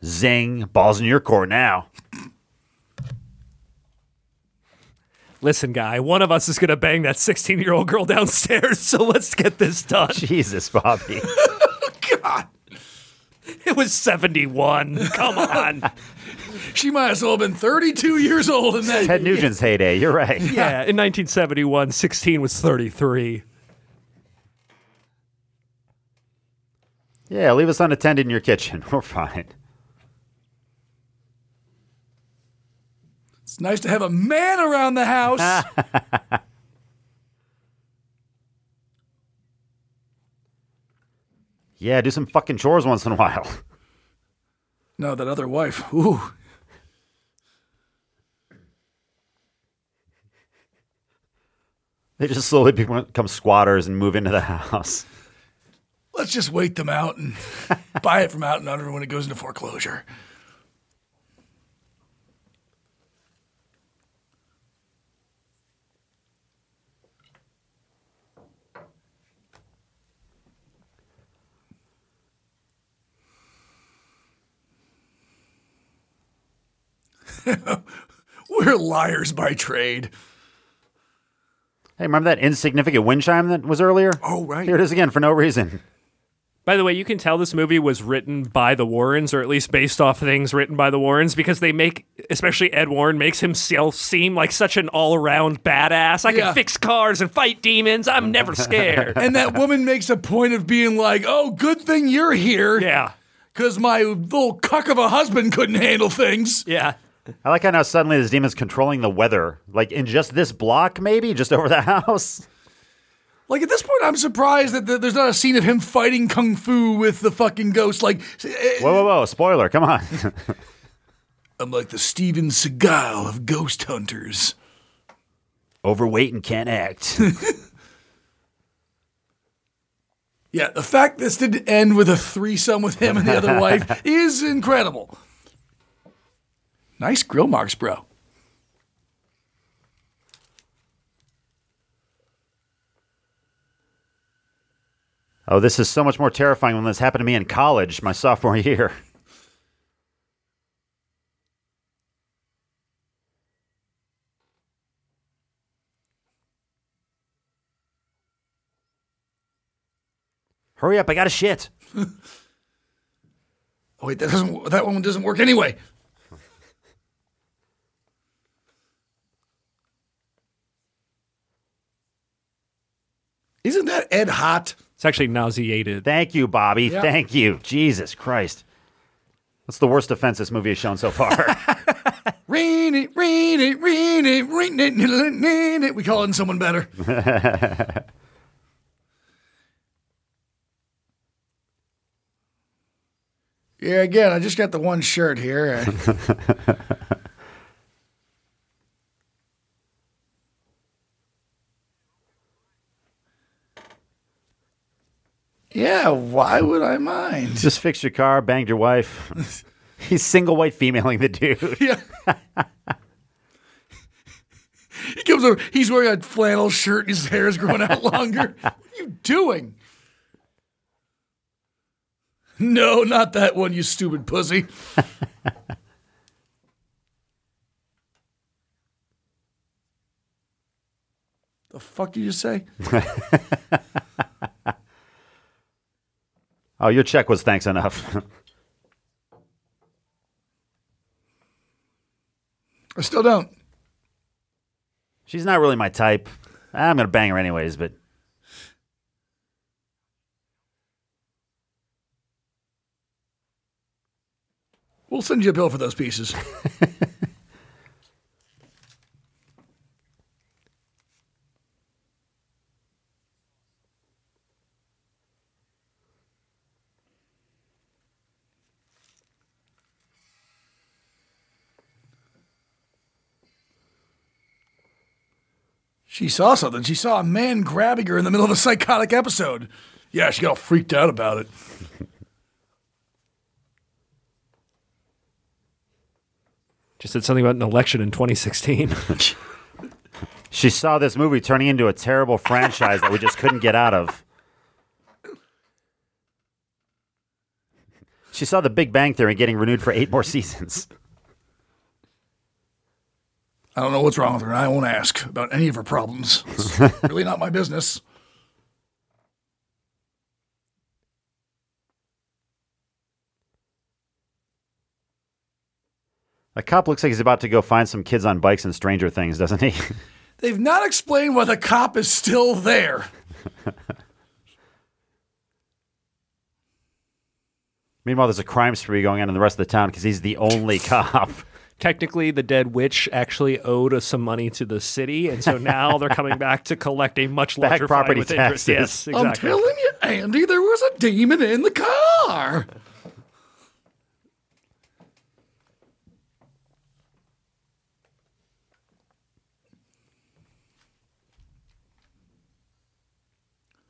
Zing. Ball's in your court now. Listen, guy, one of us is going to bang that 16-year-old girl downstairs, so let's get this done. Jesus, Bobby. God. It was 71. Come on. She might as well have been 32 years old in that. Ted Nugent's heyday. You're right. Yeah, in 1971, 16 was 33. Yeah, leave us unattended in your kitchen. We're fine. It's nice to have a man around the house. Yeah, do some fucking chores once in a while. No, that other wife. Ooh. They just slowly become squatters and move into the house. Let's just wait them out and buy it from out and under when it goes into foreclosure. We're liars by trade. Hey, remember that insignificant wind chime that was earlier? Oh, right. Here it is again for no reason. By the way, you can tell this movie was written by the Warrens, or at least based off things written by the Warrens, because they make, especially Ed Warren, makes himself seem like such an all-around badass. I can fix cars and fight demons. I'm never scared. And that woman makes a point of being like, oh, good thing you're here. Yeah. Because my little cuck of a husband couldn't handle things. Yeah. I like how now suddenly this demon's controlling the weather. Like, in just this block, maybe? Just over the house? Like, at this point, I'm surprised that there's not a scene of him fighting kung fu with the fucking ghost. Like, whoa. Spoiler. Come on. I'm like the Steven Seagal of ghost hunters. Overweight and can't act. Yeah, the fact this didn't end with a threesome with him and the other wife is incredible. Nice grill marks, bro. Oh, this is so much more terrifying when this happened to me in college, my sophomore year. Hurry up, I gotta shit. Oh, wait, that one doesn't work anyway. Isn't that Ed hot? It's actually nauseated. Thank you, Bobby. Yep. Thank you. Jesus Christ. That's the worst offense this movie has shown so far. Rain it, rain it, rain it, rain it, rain it. We call in someone better. Yeah, again, I just got the one shirt here. Yeah, why would I mind? Just fixed your car, banged your wife. He's single white femaling the dude. Yeah. He comes over, he's wearing a flannel shirt and his hair is growing out longer. What are you doing? No, not that one, you stupid pussy. The fuck did you say? Oh, your check was thanks enough. I still don't. She's not really my type. I'm going to bang her anyways, but... We'll send you a bill for those pieces. She saw something. She saw a man grabbing her in the middle of a psychotic episode. Yeah, she got all freaked out about it. Just said something about an election in 2016. She saw this movie turning into a terrible franchise that we just couldn't get out of. She saw The Big Bang Theory getting renewed for 8 more seasons. I don't know what's wrong with her, and I won't ask about any of her problems. It's really not my business. A cop looks like he's about to go find some kids on bikes in Stranger Things, doesn't he? They've not explained why the cop is still there. Meanwhile, there's a crime spree going on in the rest of the town because he's the only cop. Technically, the dead witch actually owed us some money to the city, and so now they're coming back to collect a much larger property with taxes. Interest. Yes, exactly. I'm telling you, Andy, there was a demon in the car.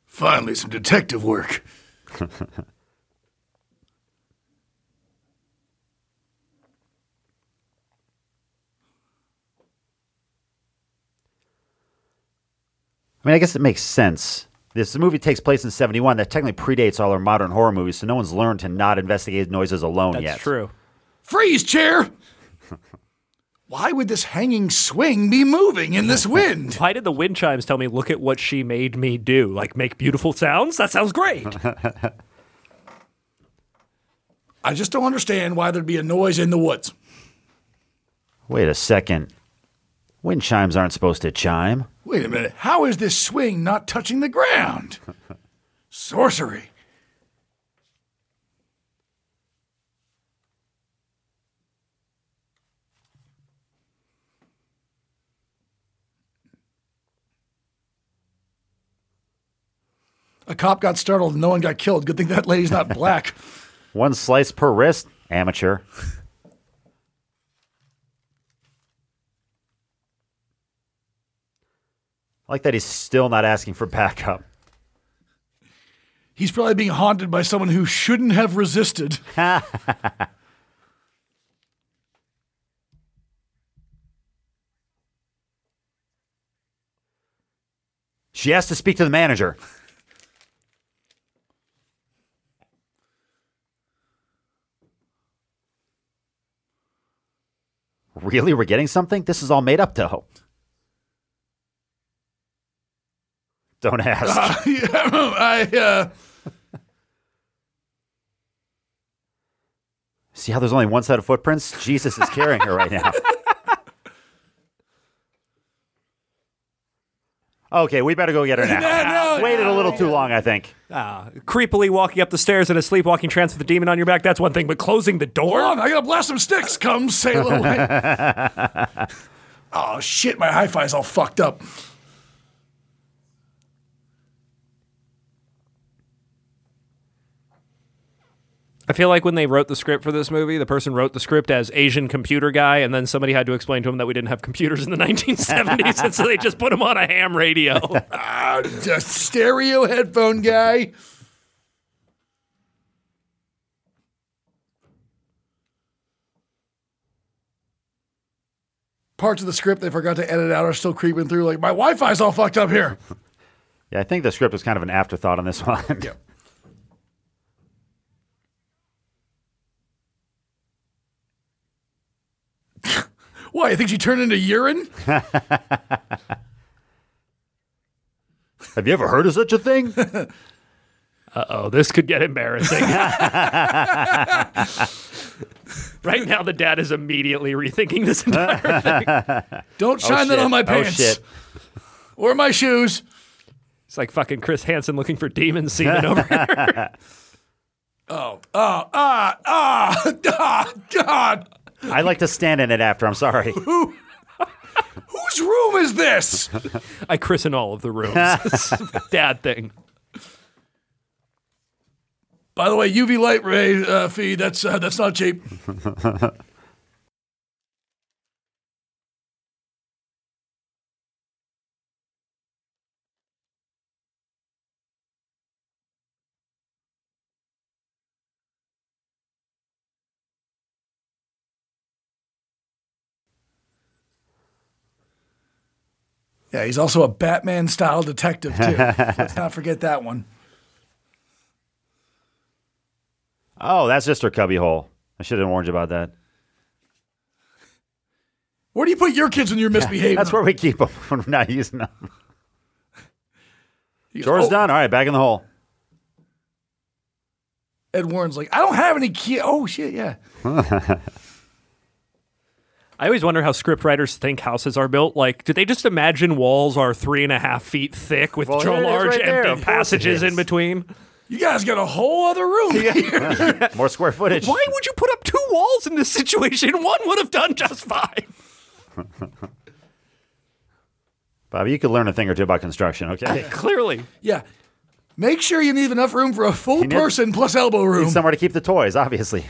Finally, some detective work. I mean, I guess it makes sense. This movie takes place in 1971. That technically predates all our modern horror movies, so no one's learned to not investigate noises alone yet. That's true. Freeze, chair! Why would this hanging swing be moving in this wind? Why did the wind chimes tell me, look at what she made me do? Like, make beautiful sounds? That sounds great. I just don't understand why there'd be a noise in the woods. Wait a second. Wind chimes aren't supposed to chime. Wait a minute. How is this swing not touching the ground? Sorcery. A cop got startled and no one got killed. Good thing that lady's not black. One slice per wrist. Amateur. I like that he's still not asking for backup. He's probably being haunted by someone who shouldn't have resisted. She has to speak to the manager. Really? We're getting something? This is all made up, though. Don't ask. See how there's only one set of footprints? Jesus is carrying her right now. Okay, we better go get her now. No, waited a little too long, I think. Creepily walking up the stairs in a sleepwalking trance with a demon on your back, that's one thing, but closing the door? Hold on, I gotta blast some sticks. Come sail away. Oh, shit, my hi-fi's all fucked up. I feel like when they wrote the script for this movie, the person wrote the script as Asian computer guy, and then somebody had to explain to him that we didn't have computers in the 1970s, and so they just put him on a ham radio. Just stereo headphone guy. Parts of the script they forgot to edit out are still creeping through, like, my Wi-Fi's all fucked up here. Yeah, I think the script was kind of an afterthought on this one. Yeah. Why, you think she turned into urine? Have you ever heard of such a thing? Uh-oh, this could get embarrassing. Right now, the dad is immediately rethinking this entire thing. Don't shine that on my pants. Oh, shit. Or my shoes. It's like fucking Chris Hansen looking for demon semen over here. God. I like to stand in it after. I'm sorry. Whose room is this? I christen all of the rooms. It's a dad thing. By the way, UV light ray fee, that's not cheap. Yeah, he's also a Batman-style detective, too. Let's not forget that one. Oh, that's just her cubbyhole. I should have warned you about that. Where do you put your kids when you're misbehaving? That's where we keep them when we're not using them. Chores done. All right, back in the hole. Ed Warren's like, I don't have any kids. Oh, shit, yeah. I always wonder how script writers think houses are built. Like, did they just imagine walls are 3.5 feet thick with large empty passages in between? You guys got a whole other room here. More square footage. Why would you put up two walls in this situation? One would have done just fine. Bobby, you could learn a thing or two about construction, okay? Clearly. Yeah. Make sure you leave enough room for a full person plus elbow room. Need somewhere to keep the toys, obviously.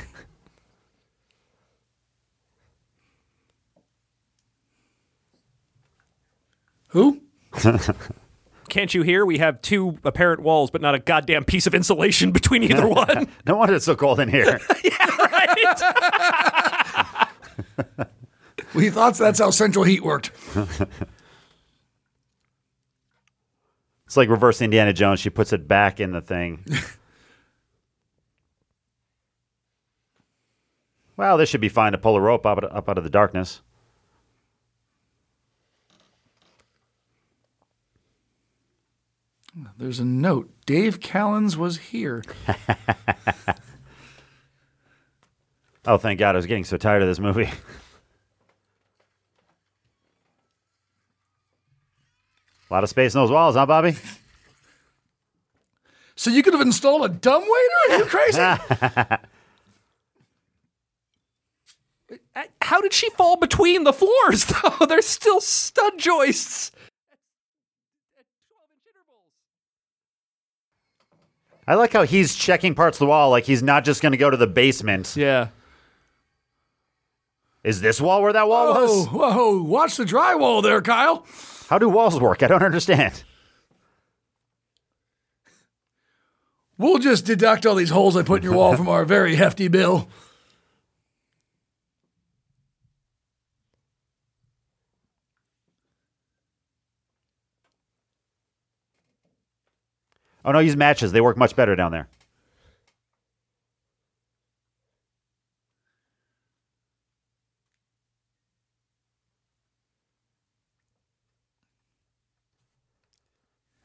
Who? Can't you hear? We have two apparent walls, but not a goddamn piece of insulation between either one. No wonder it's so cold in here. Yeah, right? We thought that's how central heat worked. It's like reverse Indiana Jones. She puts it back in the thing. Well, this should be fine to pull a rope up out of the darkness. There's a note. Dave Callens was here. Oh, thank God. I was getting so tired of this movie. A lot of space in those walls, huh, Bobby? So you could have installed a dumbwaiter? Are you crazy? How did she fall between the floors, though? There's still stud joists. I like how he's checking parts of the wall like he's not just going to go to the basement. Yeah. Is this wall where that wall was? Whoa, watch the drywall there, Kyle. How do walls work? I don't understand. We'll just deduct all these holes I put in your wall from our very hefty bill. Oh, no, use matches. They work much better down there.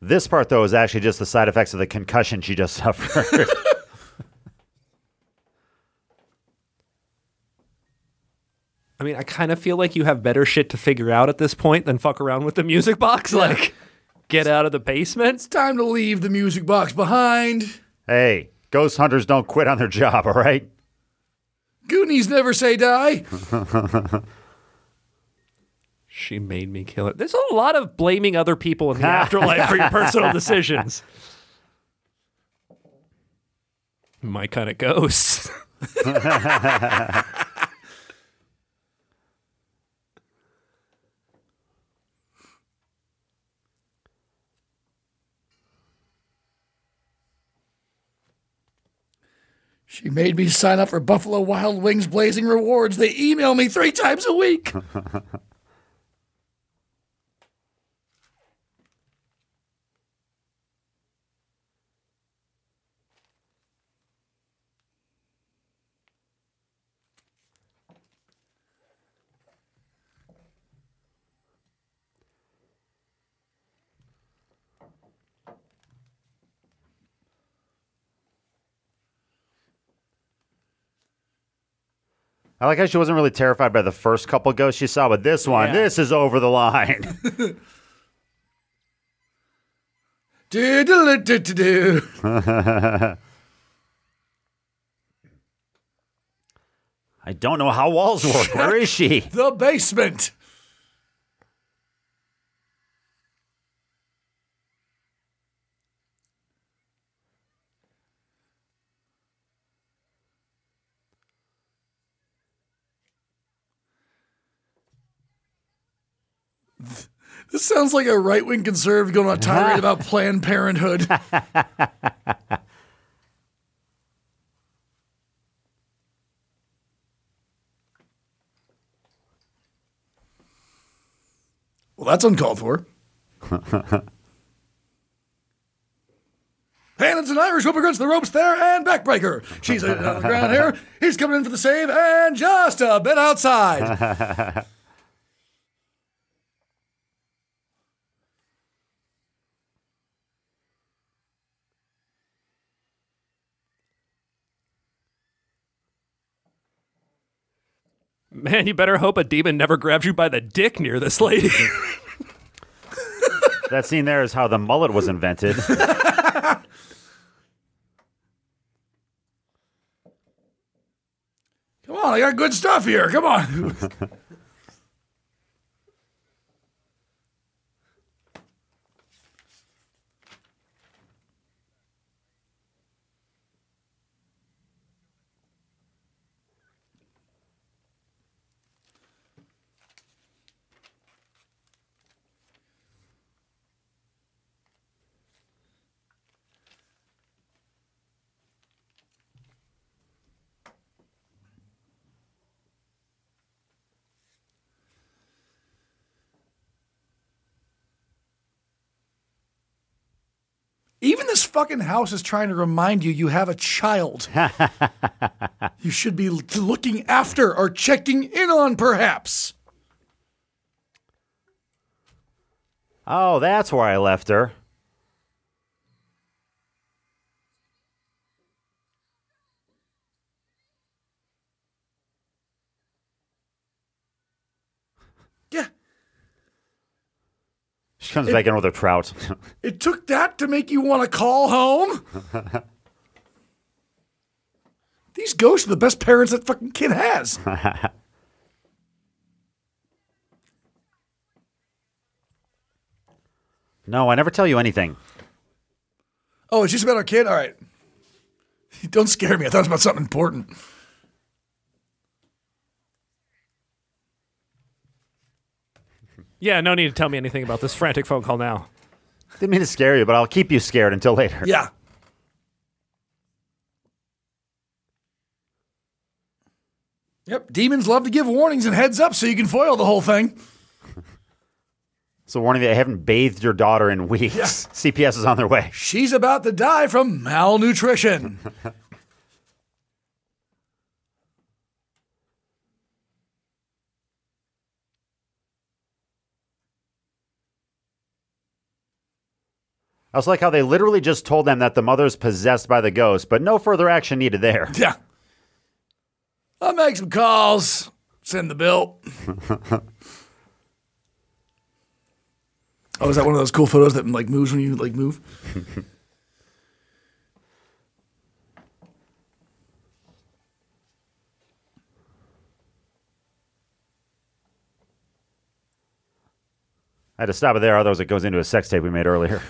This part, though, is actually just the side effects of the concussion she just suffered. I mean, I kind of feel like you have better shit to figure out at this point than fuck around with the music box. Like... Get out of the basement. It's time to leave the music box behind. Hey, ghost hunters don't quit on their job, all right? Goonies never say die. She made me kill it. There's a lot of blaming other people in the afterlife for your personal decisions. My Kind of Ghosts. She made me sign up for Buffalo Wild Wings Blazing Rewards. They email me 3 times a week. I like how she wasn't really terrified by the first couple ghosts she saw, but this one, this is over the line. I don't know how walls work. Check. Where is she? The basement. This sounds like a right-wing conservative going on a tirade about Planned Parenthood. Well, that's uncalled for. Hannon's an Irish immigrant to the ropes there and backbreaker. She's on the ground here. He's coming in for the save and just a bit outside. Man, you better hope a demon never grabs you by the dick near this lady. That scene there is how the mullet was invented. Come on, I got good stuff here. Come on. Even this fucking house is trying to remind you have a child. You should be looking after or checking in on, perhaps. Oh, that's where I left her. Yeah. She comes back in with her trout. It took that to make you want to call home? These ghosts are the best parents that fucking kid has. No, I never tell you anything. Oh, it's just about our kid? All right. Don't scare me. I thought it was about something important. Yeah, no need to tell me anything about this frantic phone call now. Didn't mean to scare you, but I'll keep you scared until later. Yeah. Yep, demons love to give warnings and heads up so you can foil the whole thing. It's a warning that I haven't bathed your daughter in weeks. Yeah. CPS is on their way. She's about to die from malnutrition. I also like how they literally just told them that the mother's possessed by the ghost, but no further action needed there. Yeah. I'll make some calls. Send the bill. Oh, is that one of those cool photos that like moves when you like move? I had to stop it there, otherwise it goes into a sex tape we made earlier.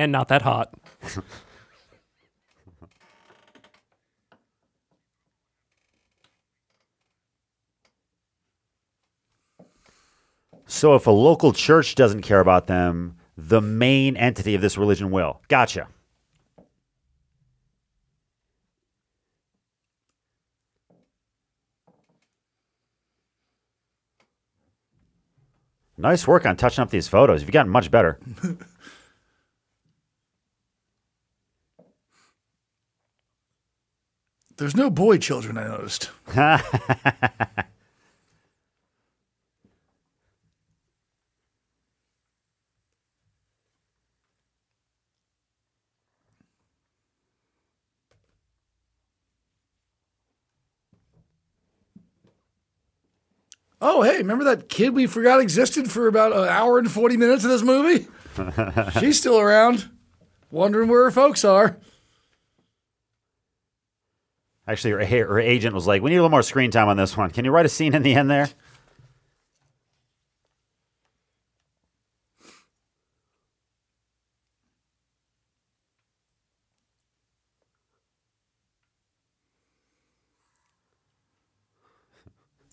and not that hot. So if a local church doesn't care about them, the main entity of this religion will. Gotcha. Nice work on touching up these photos. You've gotten much better. There's no boy children, I noticed. Oh, hey, remember that kid we forgot existed for about an hour and 40 minutes of this movie? She's still around, wondering where her folks are. Actually, her agent was like, we need a little more screen time on this one. Can you write a scene in the end there?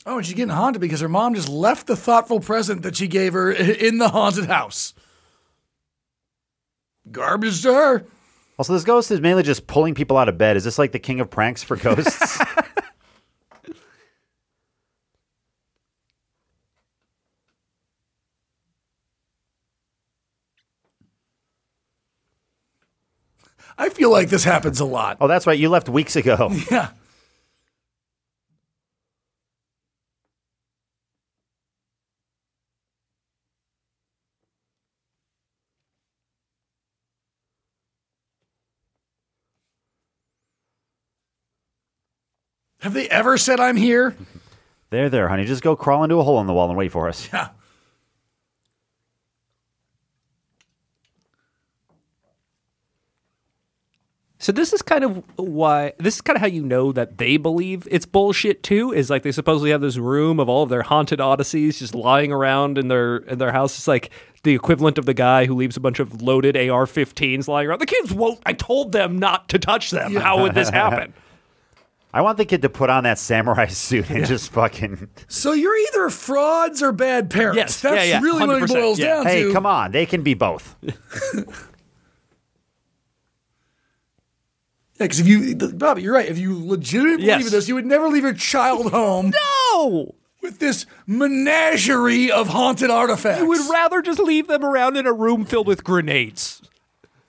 Oh, and she's getting haunted because her mom just left the thoughtful present that she gave her in the haunted house. Garbage to her. Also, this ghost is mainly just pulling people out of bed. Is this like the king of pranks for ghosts? I feel like this happens a lot. Oh, that's right. You left weeks ago. Yeah. Have they ever said I'm here? There, honey. Just go crawl into a hole in the wall and wait for us. Yeah. So this is kind of how you know that they believe it's bullshit too, is like they supposedly have this room of all of their haunted odysseys just lying around in their house. It's like the equivalent of the guy who leaves a bunch of loaded AR-15s lying around. The kids won't. I told them not to touch them. Yeah. How would this happen? I want the kid to put on that samurai suit and just fucking... So you're either frauds or bad parents. Yes. That's really what it boils down to. Hey, come on. They can be both. Because Bobby, you're right. If you legitimately believe in this, you would never leave your child home. No! With this menagerie of haunted artifacts. You would rather just leave them around in a room filled with grenades.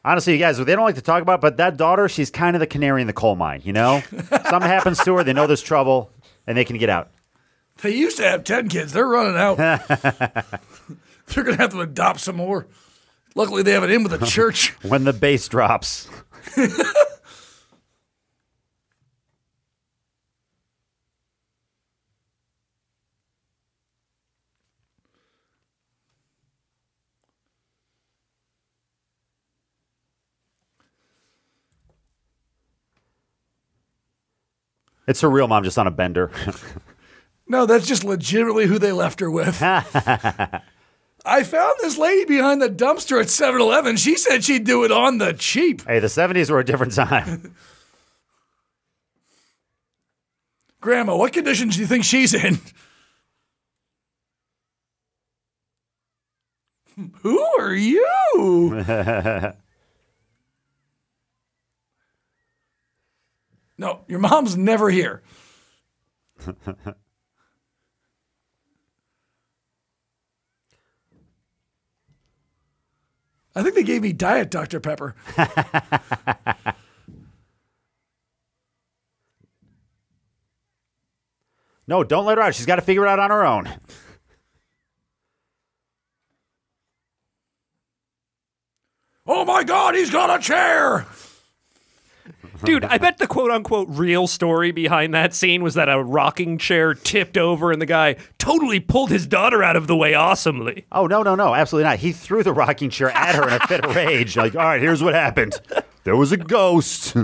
Honestly, you guys, they don't like to talk about it, but that daughter, she's kind of the canary in the coal mine, you know? Something happens to her, they know there's trouble, and they can get out. They used to have 10 kids. They're running out. They're going to have to adopt some more. Luckily, they have it in with the church. When the bass drops. It's her real mom just on a bender. No, that's just legitimately who they left her with. I found this lady behind the dumpster at 7-Eleven. She said she'd do it on the cheap. Hey, the 70s were a different time. Grandma, what conditions do you think she's in? Who are you? No, your mom's never here. I think they gave me Diet Dr. Pepper. No, don't let her out. She's got to figure it out on her own. Oh, my God, he's got a chair. Dude, I bet the quote-unquote real story behind that scene was that a rocking chair tipped over and the guy totally pulled his daughter out of the way awesomely. Oh, no, absolutely not. He threw the rocking chair at her in a fit of rage. Like, all right, here's what happened. There was a ghost.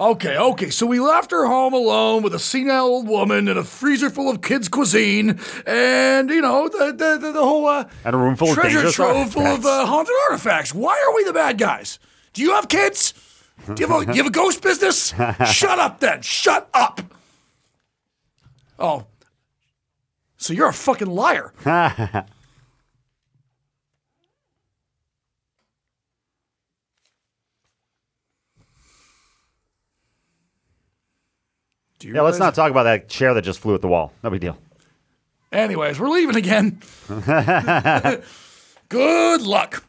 Okay, so we left her home alone with a senile old woman and a freezer full of kids' cuisine and, you know, the whole and a room full treasure trove full of haunted artifacts. Why are we the bad guys? Do you have kids? Do you have a ghost business? Shut up then. Shut up. Oh. So you're a fucking liar. Yeah, let's not talk about that chair that just flew at the wall. No big deal. Anyways, we're leaving again. Good luck.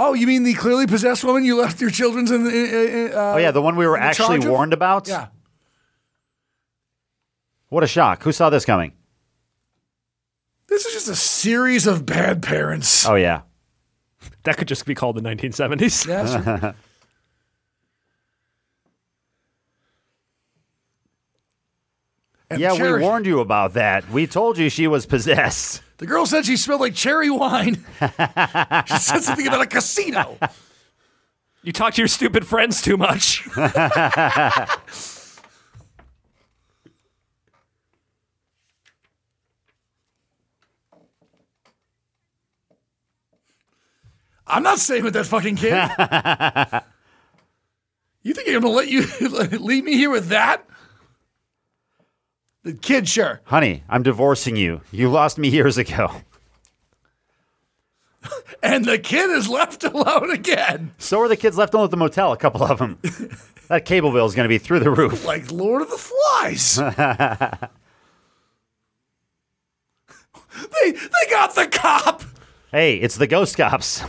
Oh, you mean the clearly possessed woman you left your children's in the the one we were actually warned about? Yeah. What a shock. Who saw this coming? This is just a series of bad parents. Oh, yeah. That could just be called the 1970s. Yeah, sure. We warned you about that. We told you she was possessed. The girl said she smelled like cherry wine. She said something about a casino. You talk to your stupid friends too much. I'm not staying with that fucking kid. You think I'm going to let you leave me here with that? The kid, sure. Honey, I'm divorcing you. You lost me years ago. And the kid is left alone again. So are the kids left alone at the motel, a couple of them. That cable bill is going to be through the roof. Like Lord of the Flies. They got the cop. Hey, it's the ghost cops.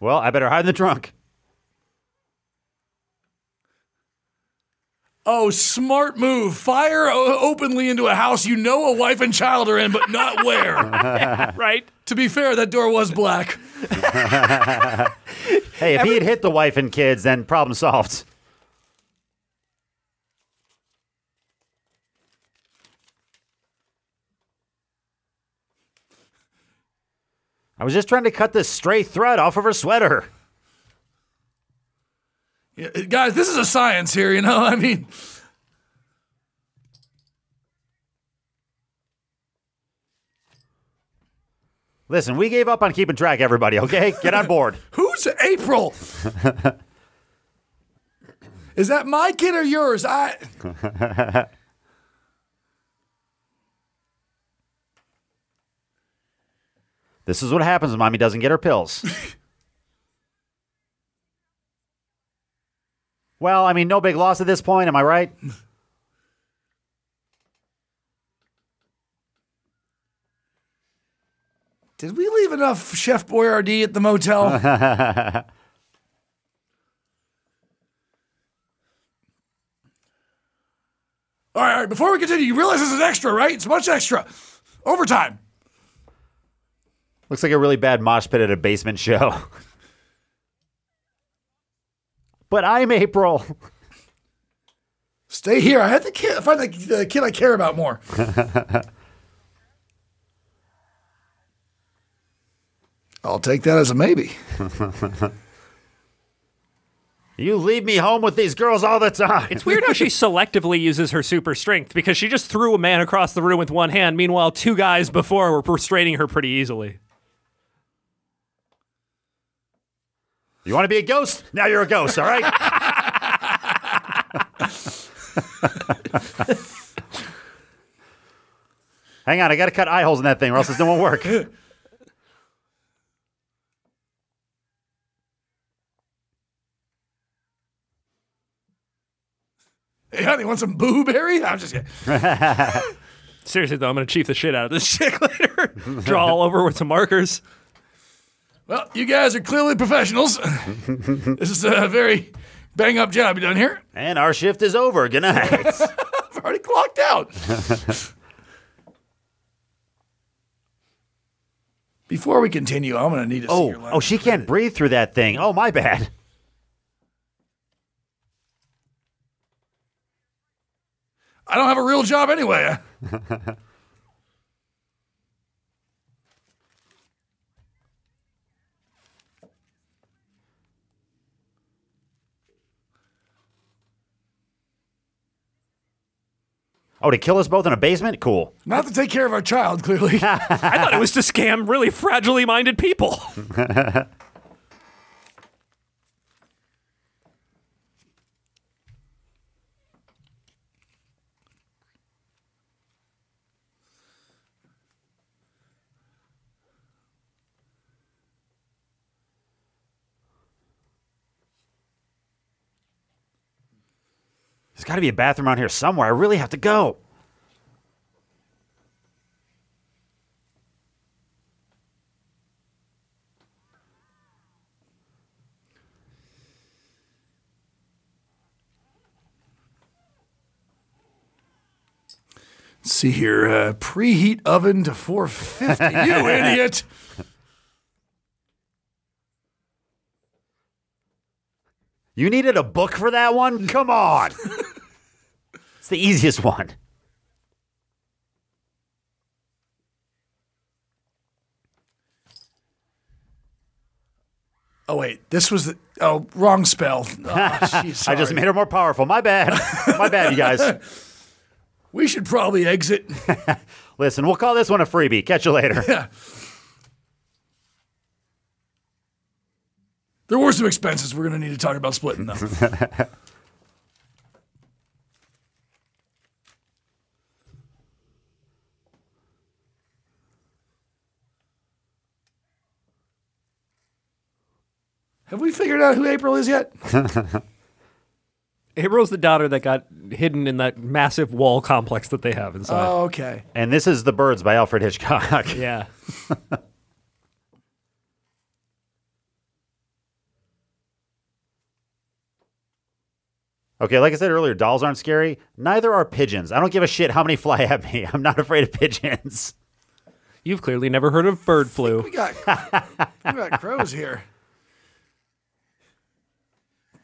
Well, I better hide in the trunk. Oh, smart move. Fire openly into a house you know a wife and child are in, but not where. Right? To be fair, that door was black. Hey, if he had hit the wife and kids, then problem solved. I was just trying to cut this stray thread off of her sweater. Yeah, guys, this is a science here, you know? I mean, listen, we gave up on keeping track, everybody, okay? Get on board. Who's April? Is that my kid or yours? This is what happens when mommy doesn't get her pills. Well, I mean, no big loss at this point. Am I right? Did we leave enough Chef Boyardee at the motel? All right. Before we continue, you realize this is extra, right? It's much extra. Overtime. Looks like a really bad mosh pit at a basement show. But I'm April. Stay here. I had to find the kid I care about more. I'll take that as a maybe. You leave me home with these girls all the time. It's weird how she selectively uses her super strength, because she just threw a man across the room with one hand. Meanwhile, two guys before were restraining her pretty easily. You want to be a ghost? Now you're a ghost, all right? Hang on, I got to cut eye holes in that thing or else this won't work. Hey, honey, want some booberry? I'm just kidding. Seriously, though, I'm going to chief the shit out of this chick later. Draw all over with some markers. Well, you guys are clearly professionals. This is a very bang-up job you've done here. And our shift is over. Good night. I've already clocked out. Before we continue, I'm going to need to see your lunch. Oh, she can't breathe through that thing. Oh, my bad. I don't have a real job anyway. Oh, to kill us both in a basement? Cool. Not to take care of our child, clearly. I thought it was to scam really fragilely minded people. There's got to be a bathroom around here somewhere. I really have to go. Let's see here. Preheat oven to 450. You idiot. You needed a book for that one? Come on. It's the easiest one. Oh, wait. This was the... Oh, wrong spell. Oh, geez, I just made her more powerful. My bad. My bad, you guys. We should probably exit. Listen, we'll call this one a freebie. Catch you later. Yeah. There were some expenses we're going to need to talk about splitting, though. Have we figured out who April is yet? April's the daughter that got hidden in that massive wall complex that they have inside. Oh, okay. And this is The Birds by Alfred Hitchcock. Yeah. Okay, like I said earlier, dolls aren't scary. Neither are pigeons. I don't give a shit how many fly at me. I'm not afraid of pigeons. You've clearly never heard of bird flu. We got crows here.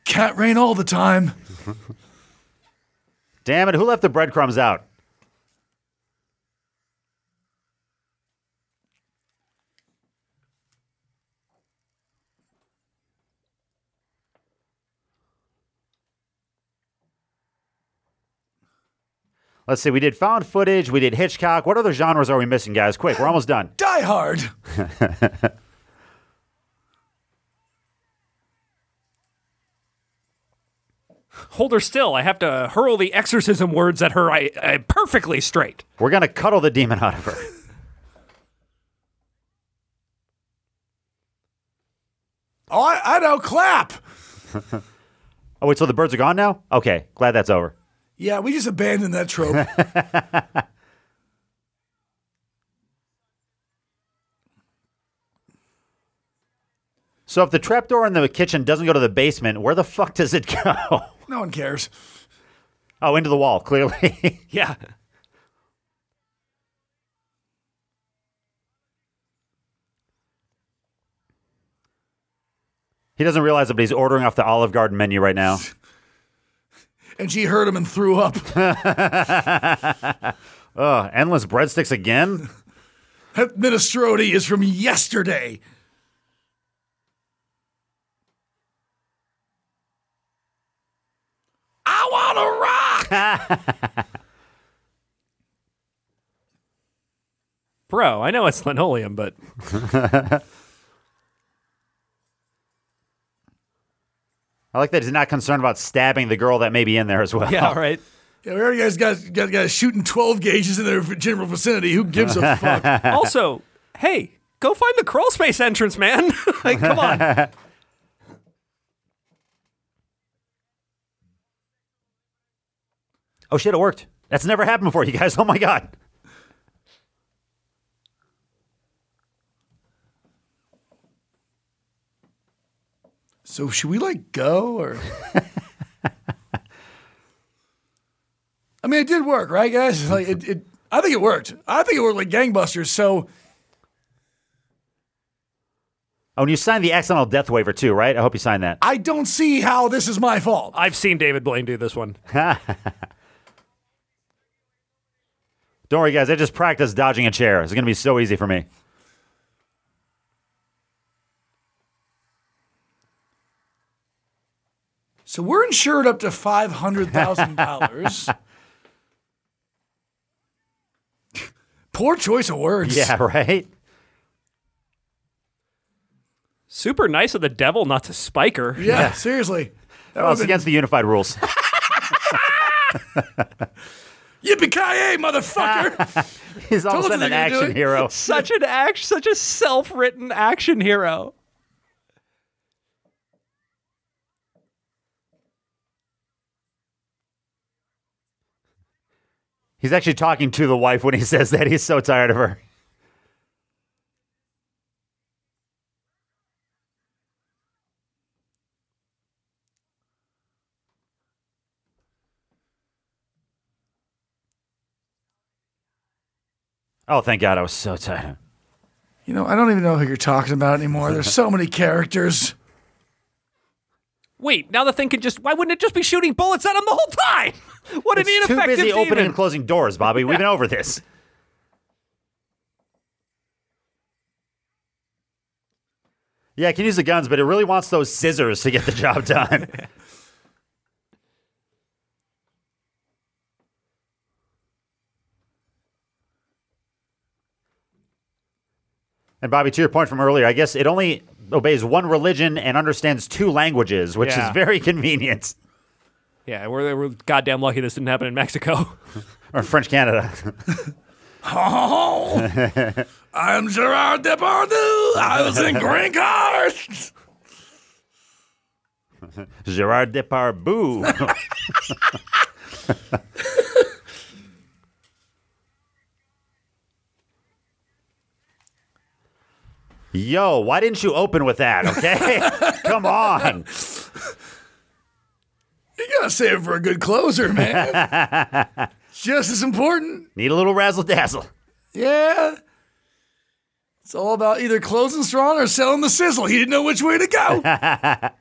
Can't rain all the time. Damn it, who left the breadcrumbs out? Let's see, we did found footage, we did Hitchcock. What other genres are we missing, guys? Quick, we're almost done. Die Hard. Hold her still. I have to hurl the exorcism words at her I perfectly straight. We're going to cuddle the demon out of her. Oh, I know. Clap. Oh, wait, so the birds are gone now? Okay, glad that's over. Yeah, we just abandoned that trope. So if the trapdoor in the kitchen doesn't go to the basement, where the fuck does it go? No one cares. Oh, into the wall, clearly. Yeah. He doesn't realize it, but he's ordering off the Olive Garden menu right now. And she heard him and threw up. Oh, endless breadsticks again? That minestrone is from yesterday. I want to rock! Bro, I know it's linoleum, but... I like that he's not concerned about stabbing the girl that may be in there as well. Yeah, right. Yeah, we already got guys shooting 12 gauges in their general vicinity. Who gives a fuck? Also, hey, go find the crawl space entrance, man. Like, come on. Oh, shit, it worked. That's never happened before, you guys. Oh, my God. So should we, like, go or? I mean, it did work, right, guys? Like, I think it worked. I think it worked like gangbusters. So, oh, and you signed the accidental death waiver too, right? I hope you signed that. I don't see how this is my fault. I've seen David Blaine do this one. Don't worry, guys. I just practiced dodging a chair. It's going to be so easy for me. So we're insured up to $500,000. Poor choice of words. Yeah, right? Super nice of the devil not to spike her. Yeah. Seriously. Well, it's against the unified rules. Yippee-ki-yay, motherfucker! He's all of a sudden an action hero. Such a self-written action hero. He's actually talking to the wife when he says that. He's so tired of her. Oh, thank God. I was so tired. You know, I don't even know who you're talking about anymore. There's so many characters. Wait, now the thing could just... Why wouldn't it just be shooting bullets at him the whole time? What an ineffective demon. It's too busy opening and closing doors, Bobby. We've been over this. Yeah, it can use the guns, but it really wants those scissors to get the job done. And Bobby, to your point from earlier, I guess it only obeys one religion and understands two languages, which is very convenient. Yeah, we're goddamn lucky this didn't happen in Mexico. Or in French Canada. Oh, I'm Gerard Depardieu. I was in Green Cars. Gerard Depardieu. Yo, why didn't you open with that, okay? Come on. You gotta save it for a good closer, man. It's just as important. Need a little razzle-dazzle. Yeah. It's all about either closing strong or selling the sizzle. He didn't know which way to go.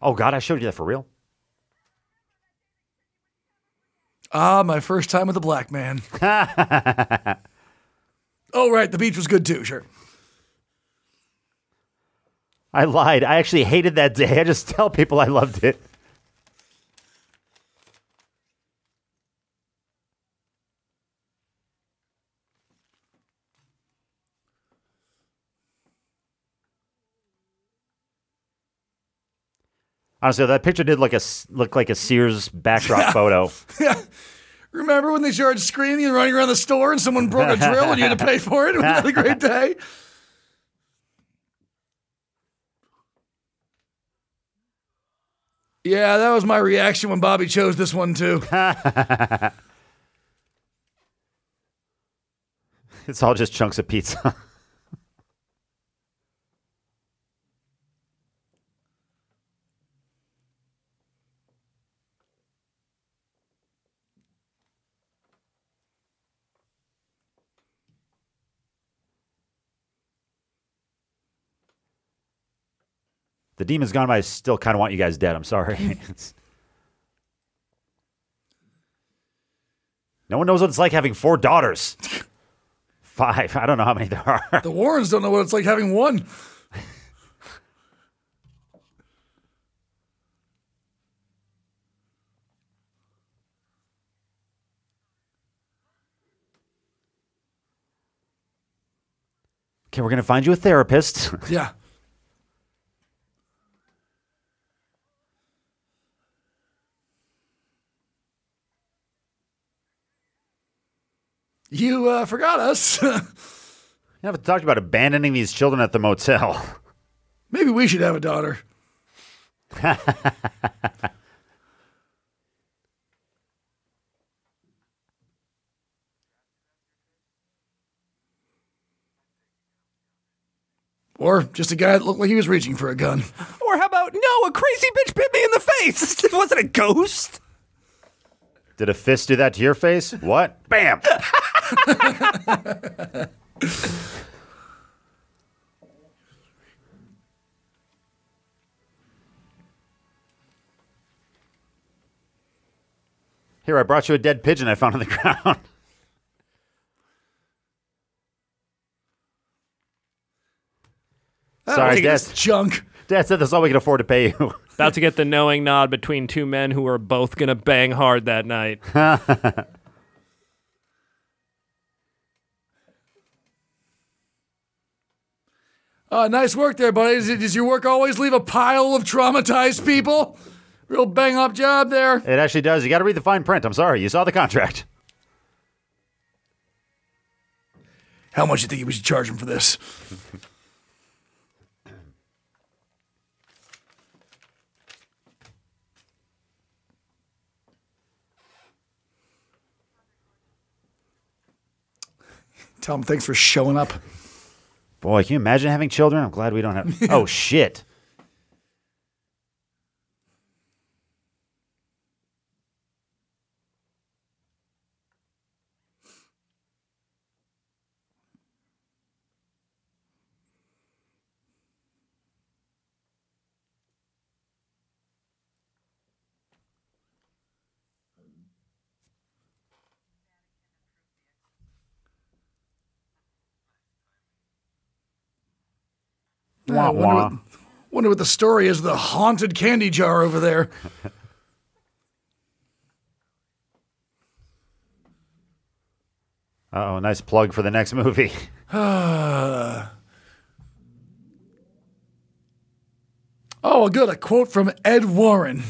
Oh, God, I showed you that for real. Ah, my first time with a black man. Oh, right. The beach was good, too. Sure. I lied. I actually hated that day. I just tell people I loved it. Honestly, that picture did look like a Sears backdrop photo. Yeah. Remember when they started screaming and running around the store and someone broke a drill and you had to pay for it? Wasn't that a great day? Yeah, that was my reaction when Bobby chose this one, too. It's all just chunks of pizza. The demon's gone by. I still kind of want you guys dead. I'm sorry. No one knows what it's like having four daughters. Five. I don't know how many there are. The Warrens don't know what it's like having one. Okay, we're going to find you a therapist. Yeah. You forgot us. You haven't talked about abandoning these children at the motel. Maybe we should have a daughter. Or just a guy that looked like he was reaching for a gun. Or how about, no, a crazy bitch bit me in the face. It wasn't a ghost. Did a fist do that to your face? What? Bam! Here, I brought you a dead pigeon I found on the ground. Sorry, that's junk. That's it. That's all we can afford to pay you. About to get the knowing nod between two men who are both going to bang hard that night. Nice work there, buddy. Does your work always leave a pile of traumatized people? Real bang-up job there. It actually does. You got to read the fine print. I'm sorry. You saw the contract. How much do you think we should charge him for this? Tell him thanks for showing up. Boy, can you imagine having children? I'm glad we don't have... Oh, shit. I wonder what the story is of the haunted candy jar over there. Uh-oh, nice plug for the next movie. Oh, good. A quote from Ed Warren.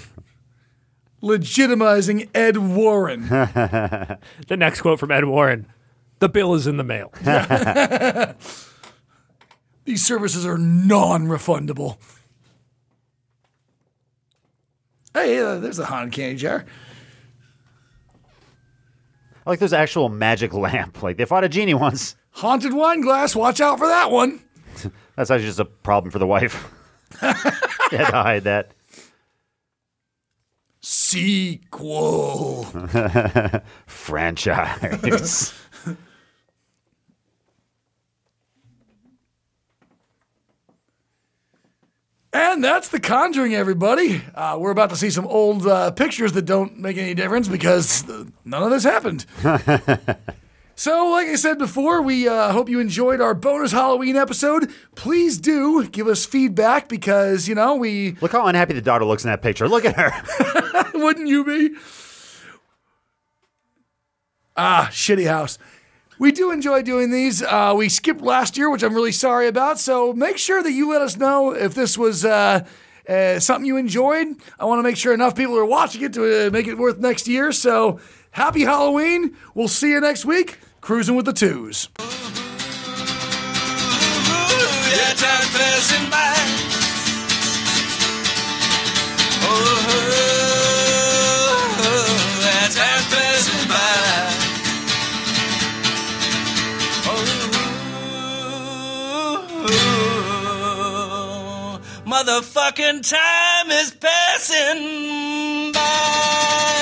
Legitimizing Ed Warren. The next quote from Ed Warren. The bill is in the mail. These services are non-refundable. Hey, there's a haunted candy jar. I like there's actual magic lamp. Like, they fought a genie once. Haunted wine glass. Watch out for that one. That's actually just a problem for the wife. She had to hide that. Sequel. Franchise. And that's The Conjuring, everybody. We're about to see some old pictures that don't make any difference because none of this happened. So, like I said before, we hope you enjoyed our bonus Halloween episode. Please do give us feedback because, you know, we... Look how unhappy the daughter looks in that picture. Look at her. Wouldn't you be? Ah, shitty house. We do enjoy doing these. We skipped last year, which I'm really sorry about. So make sure that you let us know if this was something you enjoyed. I want to make sure enough people are watching it to make it worth next year. So happy Halloween. We'll see you next week. Cruising with the Twos. Ooh, yeah, time passing by. Oh, yeah, time passing by. Motherfucking time is passing by.